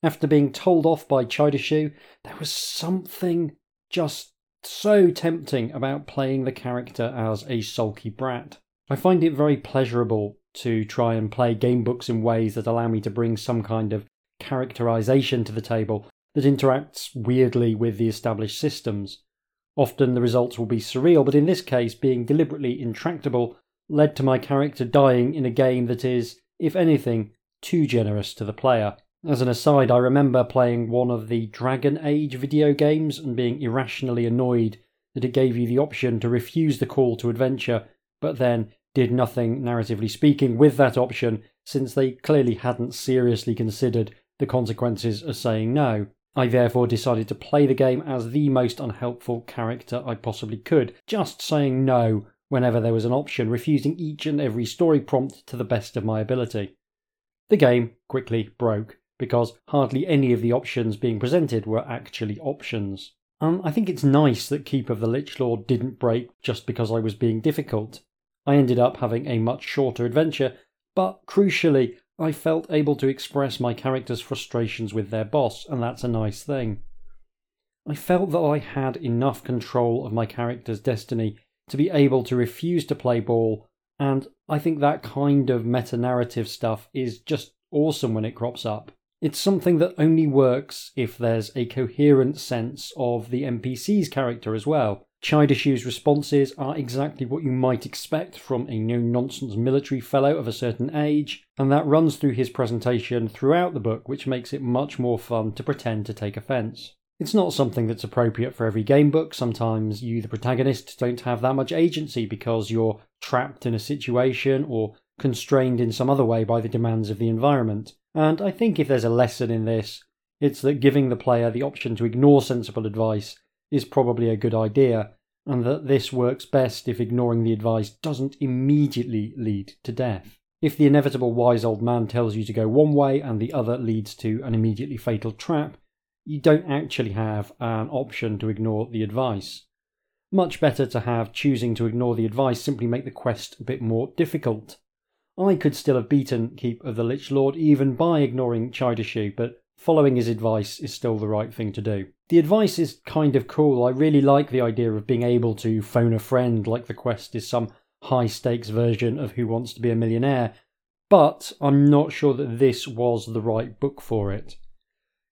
After being told off by Chidashu, there was something just so tempting about playing the character as a sulky brat. I find it very pleasurable to try and play gamebooks in ways that allow me to bring some kind of characterization to the table that interacts weirdly with the established systems. Often the results will be surreal, but in this case, being deliberately intractable led to my character dying in a game that is, if anything, too generous to the player. As an aside, I remember playing one of the Dragon Age video games and being irrationally annoyed that it gave you the option to refuse the call to adventure, but then did nothing, narratively speaking, with that option, since they clearly hadn't seriously considered the consequences of saying no. I therefore decided to play the game as the most unhelpful character I possibly could, just saying no whenever there was an option, refusing each and every story prompt to the best of my ability. The game quickly broke, because hardly any of the options being presented were actually options. Um, I think it's nice that Keep of the Lich Lord didn't break just because I was being difficult. I ended up having a much shorter adventure, but crucially, I felt able to express my character's frustrations with their boss, and that's a nice thing. I felt that I had enough control of my character's destiny to be able to refuse to play ball, and I think that kind of meta-narrative stuff is just awesome when it crops up. It's something that only works if there's a coherent sense of the N P C's character as well. Chidashu's responses are exactly what you might expect from a no-nonsense military fellow of a certain age, and that runs through his presentation throughout the book, which makes it much more fun to pretend to take offence. It's not something that's appropriate for every game book. Sometimes you, the protagonist, don't have that much agency because you're trapped in a situation or constrained in some other way by the demands of the environment. And I think if there's a lesson in this, it's that giving the player the option to ignore sensible advice is probably a good idea, and that this works best if ignoring the advice doesn't immediately lead to death. If the inevitable wise old man tells you to go one way and the other leads to an immediately fatal trap, you don't actually have an option to ignore the advice. Much better to have choosing to ignore the advice simply make the quest a bit more difficult. I could still have beaten Keep of the Lich Lord even by ignoring Chidashu, but following his advice is still the right thing to do. The advice is kind of cool. I really like the idea of being able to phone a friend like the quest is some high-stakes version of Who Wants to be a Millionaire, but I'm not sure that this was the right book for it.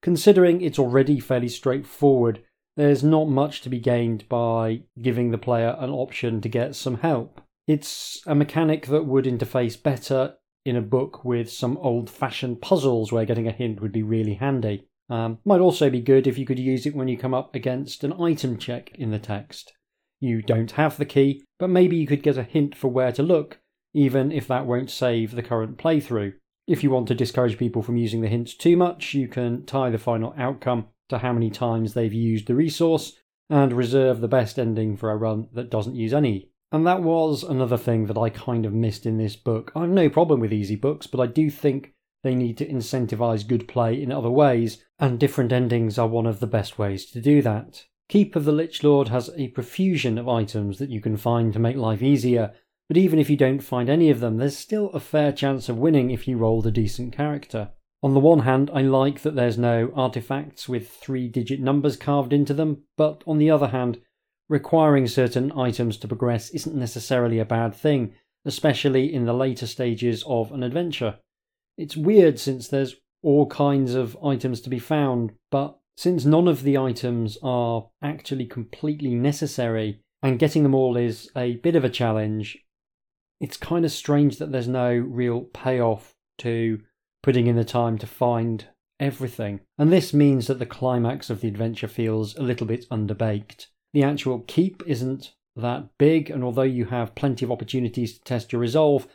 Considering it's already fairly straightforward, there's not much to be gained by giving the player an option to get some help. It's a mechanic that would interface better in a book with some old-fashioned puzzles where getting a hint would be really handy. Um, might also be good if you could use it when you come up against an item check in the text. You don't have the key, but maybe you could get a hint for where to look, even if that won't save the current playthrough. If you want to discourage people from using the hints too much, you can tie the final outcome to how many times they've used the resource and reserve the best ending for a run that doesn't use any. And that was another thing that I kind of missed in this book. I've no problem with easy books, but I do think they need to incentivize good play in other ways, and different endings are one of the best ways to do that. Keep of the Lich Lord has a profusion of items that you can find to make life easier, but even if you don't find any of them, there's still a fair chance of winning if you rolled a decent character. On the one hand, I like that there's no artifacts with three-digit numbers carved into them, but on the other hand, requiring certain items to progress isn't necessarily a bad thing, especially in the later stages of an adventure. It's weird since there's all kinds of items to be found, but since none of the items are actually completely necessary, and getting them all is a bit of a challenge, it's kind of strange that there's no real payoff to putting in the time to find everything. And this means that the climax of the adventure feels a little bit underbaked. The actual keep isn't that big, and although you have plenty of opportunities to test your resolve,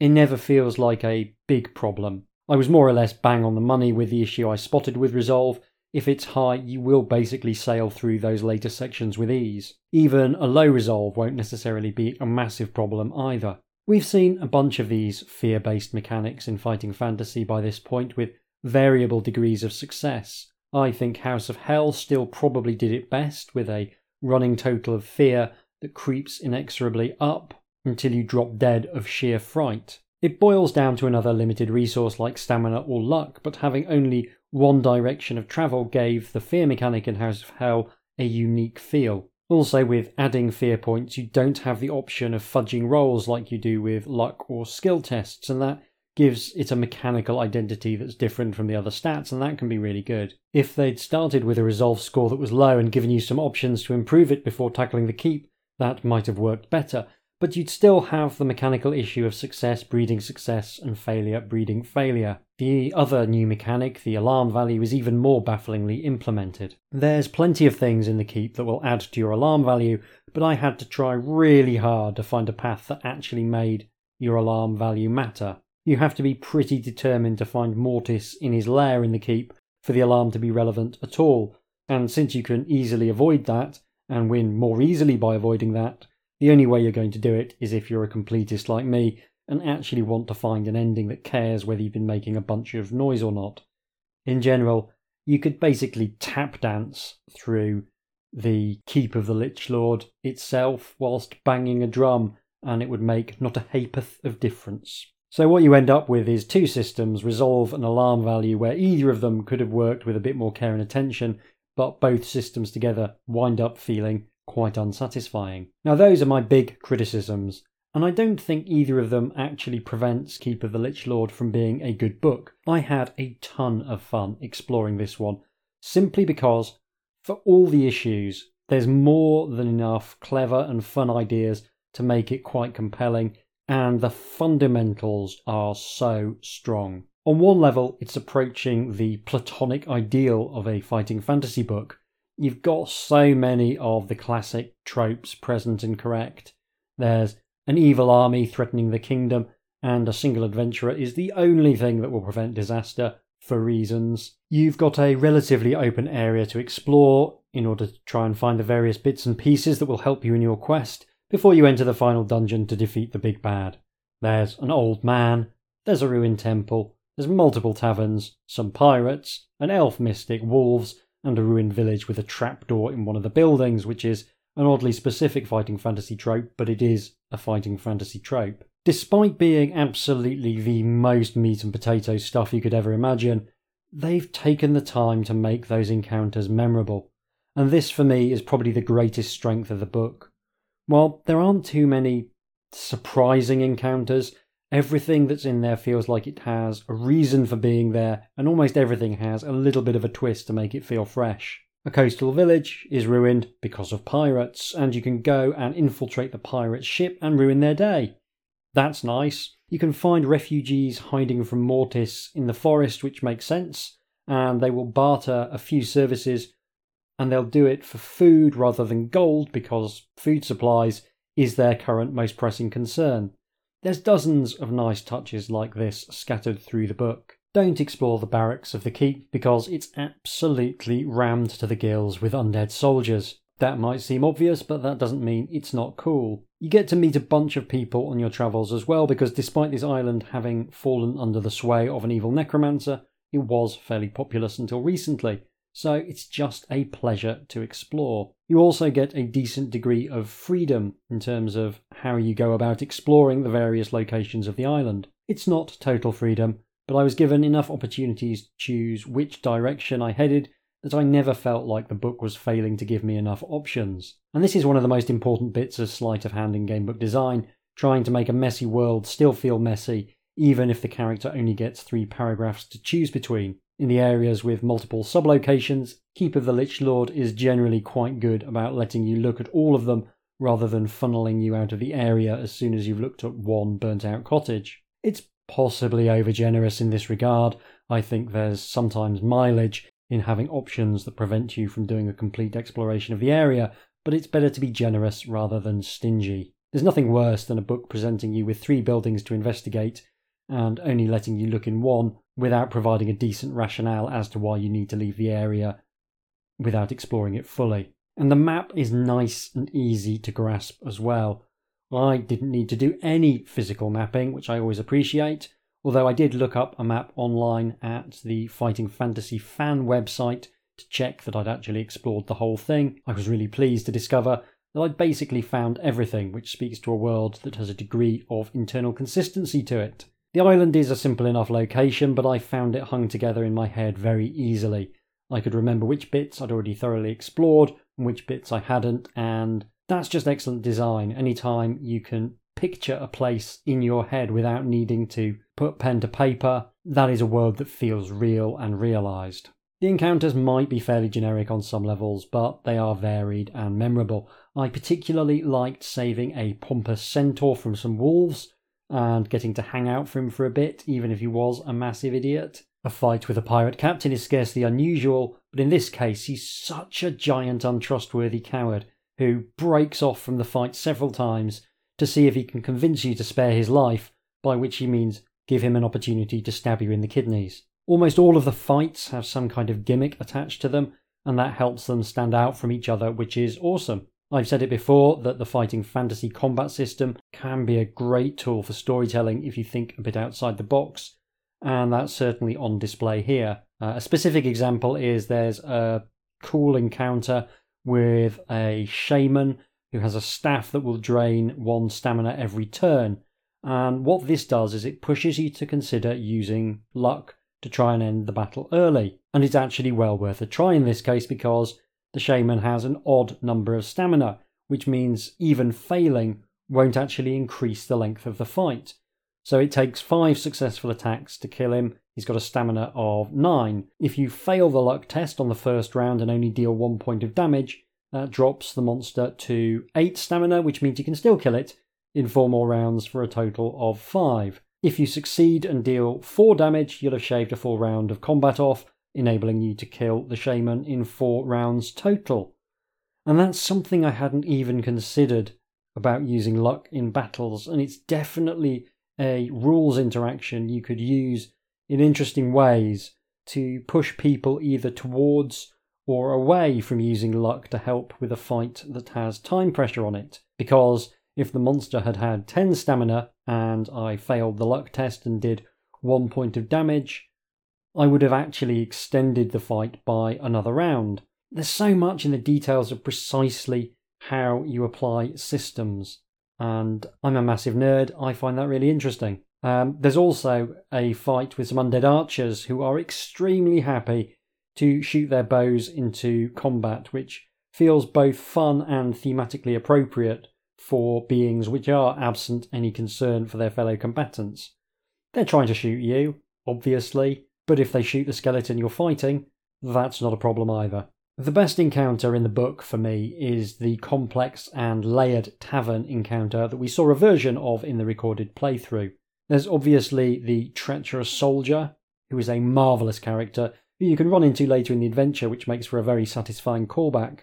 it never feels like a big problem. I was more or less bang on the money with the issue I spotted with resolve. If it's high, you will basically sail through those later sections with ease. Even a low resolve won't necessarily be a massive problem either. We've seen a bunch of these fear-based mechanics in Fighting Fantasy by this point with variable degrees of success. I think House of Hell still probably did it best with a running total of fear that creeps inexorably up until you drop dead of sheer fright. It boils down to another limited resource like stamina or luck, but having only one direction of travel gave the fear mechanic in House of Hell a unique feel. Also, with adding fear points, you don't have the option of fudging rolls like you do with luck or skill tests, and that gives it a mechanical identity that's different from the other stats, and that can be really good. If they'd started with a resolve score that was low and given you some options to improve it before tackling the keep, that might have worked better, but you'd still have the mechanical issue of success breeding success and failure breeding failure. The other new mechanic, the alarm value, is even more bafflingly implemented. There's plenty of things in the keep that will add to your alarm value, but I had to try really hard to find a path that actually made your alarm value matter. You have to be pretty determined to find Mortis in his lair in the keep for the alarm to be relevant at all, and since you can easily avoid that, and win more easily by avoiding that, the only way you're going to do it is if you're a completist like me and actually want to find an ending that cares whether you've been making a bunch of noise or not. In general, you could basically tap dance through the Keep of the Lich Lord itself whilst banging a drum, and it would make not a ha'porth of difference. So what you end up with is two systems, resolve and alarm value, where either of them could have worked with a bit more care and attention, but both systems together wind up feeling quite unsatisfying. Now those are my big criticisms, and I don't think either of them actually prevents Keep of the Lich Lord from being a good book. I had a ton of fun exploring this one, simply because, for all the issues, there's more than enough clever and fun ideas to make it quite compelling, and the fundamentals are so strong. On one level, it's approaching the platonic ideal of a fighting fantasy book. You've got so many of the classic tropes present and correct. There's an evil army threatening the kingdom, and a single adventurer is the only thing that will prevent disaster, for reasons. You've got a relatively open area to explore in order to try and find the various bits and pieces that will help you in your quest before you enter the final dungeon to defeat the big bad. There's an old man, there's a ruined temple, there's multiple taverns, some pirates, an elf mystic, wolves, and a ruined village with a trapdoor in one of the buildings, which is an oddly specific fighting fantasy trope, but it is a fighting fantasy trope. Despite being absolutely the most meat and potato stuff you could ever imagine, they've taken the time to make those encounters memorable, and this for me is probably the greatest strength of the book. While there aren't too many surprising encounters, everything that's in there feels like it has a reason for being there, and almost everything has a little bit of a twist to make it feel fresh. A coastal village is ruined because of pirates, and you can go and infiltrate the pirate ship and ruin their day. That's nice. You can find refugees hiding from Mortis in the forest, which makes sense, and they will barter a few services, and they'll do it for food rather than gold because food supplies is their current most pressing concern. There's dozens of nice touches like this scattered through the book. Don't explore the barracks of the keep because it's absolutely rammed to the gills with undead soldiers. That might seem obvious, but that doesn't mean it's not cool. You get to meet a bunch of people on your travels as well, because despite this island having fallen under the sway of an evil necromancer, it was fairly populous until recently, so it's just a pleasure to explore. You also get a decent degree of freedom in terms of how you go about exploring the various locations of the island. It's not total freedom, but I was given enough opportunities to choose which direction I headed that I never felt like the book was failing to give me enough options. And this is one of the most important bits of sleight of hand in gamebook design, trying to make a messy world still feel messy, even if the character only gets three paragraphs to choose between. In the areas with multiple sublocations, Keep of the Lich Lord is generally quite good about letting you look at all of them rather than funneling you out of the area as soon as you've looked at one burnt-out cottage. It's possibly overgenerous in this regard. I think there's sometimes mileage in having options that prevent you from doing a complete exploration of the area, but it's better to be generous rather than stingy. There's nothing worse than a book presenting you with three buildings to investigate and only letting you look in one without providing a decent rationale as to why you need to leave the area without exploring it fully. And the map is nice and easy to grasp as well. I didn't need to do any physical mapping, which I always appreciate, although I did look up a map online at the Fighting Fantasy fan website to check that I'd actually explored the whole thing, I was really pleased to discover that I'd basically found everything, which speaks to a world that has a degree of internal consistency to it. The island is a simple enough location, but I found it hung together in my head very easily. I could remember which bits I'd already thoroughly explored and which bits I hadn't, and that's just excellent design. Anytime you can picture a place in your head without needing to put pen to paper, that is a world that feels real and realised. The encounters might be fairly generic on some levels, but they are varied and memorable. I particularly liked saving a pompous centaur from some wolves and getting to hang out for him for a bit, even if he was a massive idiot. A fight with a pirate captain is scarcely unusual, but in this case he's such a giant, untrustworthy coward who breaks off from the fight several times to see if he can convince you to spare his life, by which he means give him an opportunity to stab you in the kidneys. Almost all of the fights have some kind of gimmick attached to them, and that helps them stand out from each other, which is awesome. I've said it before that the Fighting Fantasy combat system can be a great tool for storytelling if you think a bit outside the box, and that's certainly on display here. Uh, a specific example is there's a cool encounter with a shaman who has a staff that will drain one stamina every turn. And what this does is it pushes you to consider using luck to try and end the battle early. And it's actually well worth a try in this case because the shaman has an odd number of stamina, which means even failing won't actually increase the length of the fight. So it takes five successful attacks to kill him. He's got a stamina of nine. If you fail the luck test on the first round and only deal one point of damage, that drops the monster to eight stamina, which means you can still kill it in four more rounds for a total of five. If you succeed and deal four damage, you'll have shaved a full round of combat off, enabling you to kill the shaman in four rounds total. And that's something I hadn't even considered about using luck in battles, and it's definitely a rules interaction you could use in interesting ways to push people either towards or away from using luck to help with a fight that has time pressure on it. Because if the monster had had ten stamina and I failed the luck test and did one point of damage, I would have actually extended the fight by another round. There's so much in the details of precisely how you apply systems, and I'm a massive nerd. I find that really interesting. Um, there's also a fight with some undead archers who are extremely happy to shoot their bows into combat, which feels both fun and thematically appropriate for beings which are absent any concern for their fellow combatants. They're trying to shoot you, obviously, but if they shoot the skeleton you're fighting, that's not a problem either. The best encounter in the book for me is the complex and layered tavern encounter that we saw a version of in the recorded playthrough. There's obviously the treacherous soldier, who is a marvellous character, who you can run into later in the adventure, which makes for a very satisfying callback.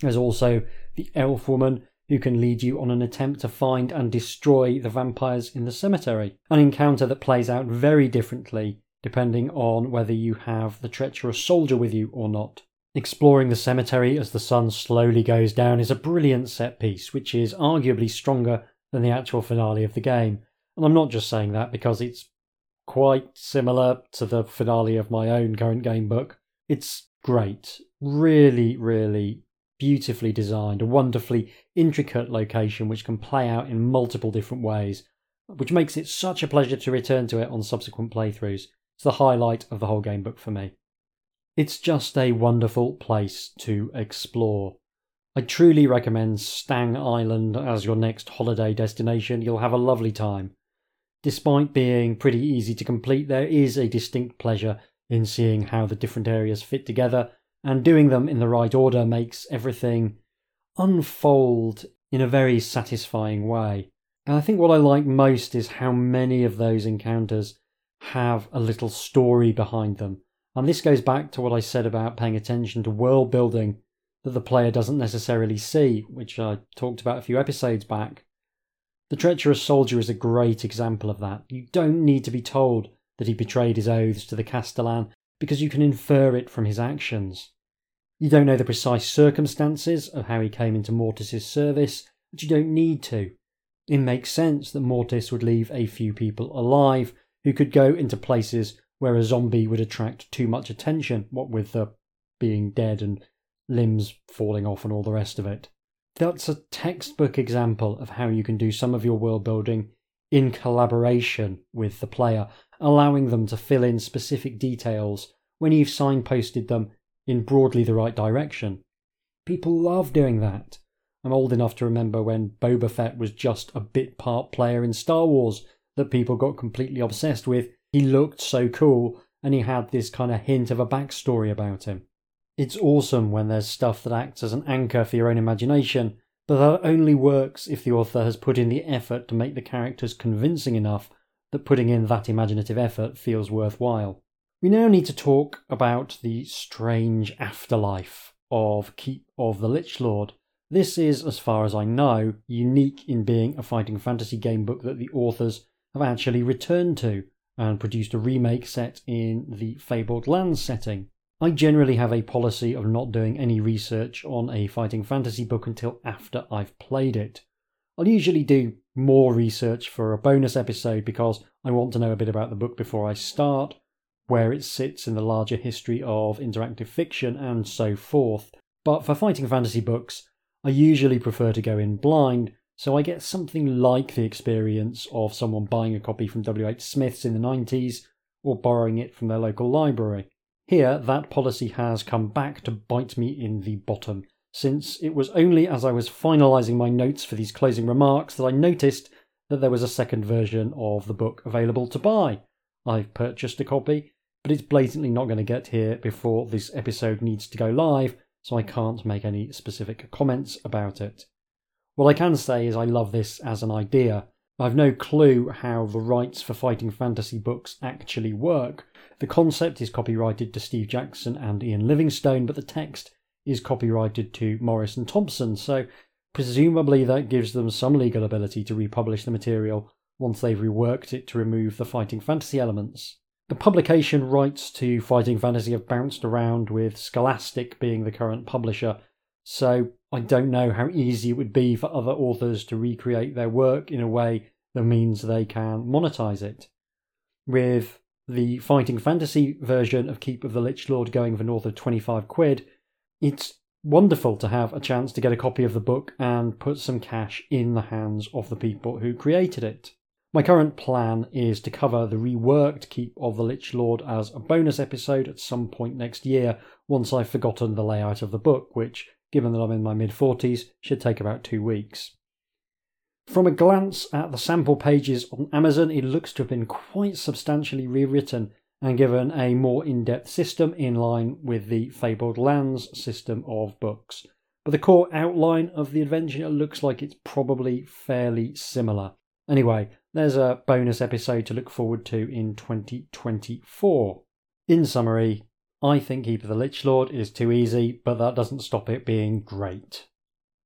There's also the elf woman, who can lead you on an attempt to find and destroy the vampires in the cemetery, an encounter that plays out very differently depending on whether you have the treacherous soldier with you or not. Exploring the cemetery as the sun slowly goes down is a brilliant set piece, which is arguably stronger than the actual finale of the game. And I'm not just saying that because it's quite similar to the finale of my own current game book. It's great. Really, really beautifully designed. A wonderfully intricate location which can play out in multiple different ways, which makes it such a pleasure to return to it on subsequent playthroughs. It's the highlight of the whole game book for me. It's just a wonderful place to explore. I truly recommend Stang Island as your next holiday destination. You'll have a lovely time. Despite being pretty easy to complete, there is a distinct pleasure in seeing how the different areas fit together, and doing them in the right order makes everything unfold in a very satisfying way. And I think what I like most is how many of those encounters have a little story behind them. And this goes back to what I said about paying attention to world building that the player doesn't necessarily see, which I talked about a few episodes back. The treacherous soldier is a great example of that. You don't need to be told that he betrayed his oaths to the Castellan because you can infer it from his actions. You don't know the precise circumstances of how he came into Mortis' service, but you don't need to. It makes sense that Mortis would leave a few people alive who could go into places where a zombie would attract too much attention, what with the being dead and limbs falling off and all the rest of it. That's a textbook example of how you can do some of your world building in collaboration with the player, allowing them to fill in specific details when you've signposted them in broadly the right direction. People love doing that. I'm old enough to remember when Boba Fett was just a bit part player in Star Wars that people got completely obsessed with. He looked so cool, and he had this kind of hint of a backstory about him. It's awesome when there's stuff that acts as an anchor for your own imagination, but that only works if the author has put in the effort to make the characters convincing enough that putting in that imaginative effort feels worthwhile. We now need to talk about the strange afterlife of Keep of the Lich Lord. This is, as far as I know, unique in being a Fighting Fantasy game book that the authors have actually returned to and produced a remake set in the Fabled Lands setting. I generally have a policy of not doing any research on a Fighting Fantasy book until after I've played it. I'll usually do more research for a bonus episode because I want to know a bit about the book before I start, where it sits in the larger history of interactive fiction and so forth. But for Fighting Fantasy books, I usually prefer to go in blind, so I get something like the experience of someone buying a copy from W H Smith's in the nineties or borrowing it from their local library. Here, that policy has come back to bite me in the bottom, since it was only as I was finalising my notes for these closing remarks that I noticed that there was a second version of the book available to buy. I've purchased a copy, but it's blatantly not going to get here before this episode needs to go live, so I can't make any specific comments about it. What I can say is I love this as an idea. I've no clue how the rights for Fighting Fantasy books actually work. The concept is copyrighted to Steve Jackson and Ian Livingstone, but the text is copyrighted to Morris and Thompson, so presumably that gives them some legal ability to republish the material once they've reworked it to remove the Fighting Fantasy elements. The publication rights to Fighting Fantasy have bounced around, with Scholastic being the current publisher, so I don't know how easy it would be for other authors to recreate their work in a way that means they can monetize it. With the Fighting Fantasy version of Keep of the Lich Lord going for north of twenty-five quid, it's wonderful to have a chance to get a copy of the book and put some cash in the hands of the people who created it. My current plan is to cover the reworked Keep of the Lich Lord as a bonus episode at some point next year, once I've forgotten the layout of the book, which, given that I'm in my mid-forties, should take about two weeks. From a glance at the sample pages on Amazon, it looks to have been quite substantially rewritten and given a more in-depth system in line with the Fabled Lands system of books. But the core outline of the adventure looks like it's probably fairly similar. Anyway, there's a bonus episode to look forward to in twenty twenty-four. In summary, I think Keep of the Lich Lord is too easy, but that doesn't stop it being great.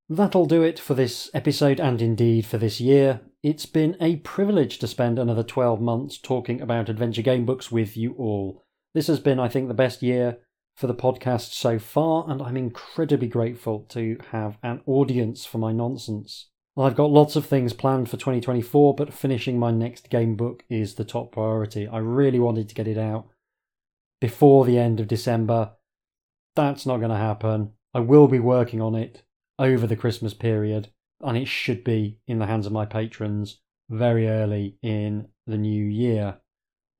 That'll do it for this episode and indeed for this year. It's been a privilege to spend another twelve months talking about adventure game books with you all. This has been, I think, the best year for the podcast so far, and I'm incredibly grateful to have an audience for my nonsense. I've got lots of things planned for twenty twenty-four, but finishing my next game book is the top priority. I really wanted to get it out before the end of December. That's not going to happen. I will be working on it over the Christmas period, and it should be in the hands of my patrons very early in the new year.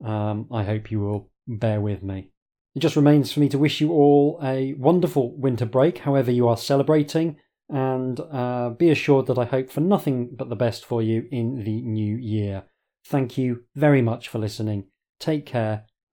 Um, I hope you will bear with me. It just remains for me to wish you all a wonderful winter break, however you are celebrating. And uh, be assured that I hope for nothing but the best for you in the new year. Thank you very much for listening. Take care,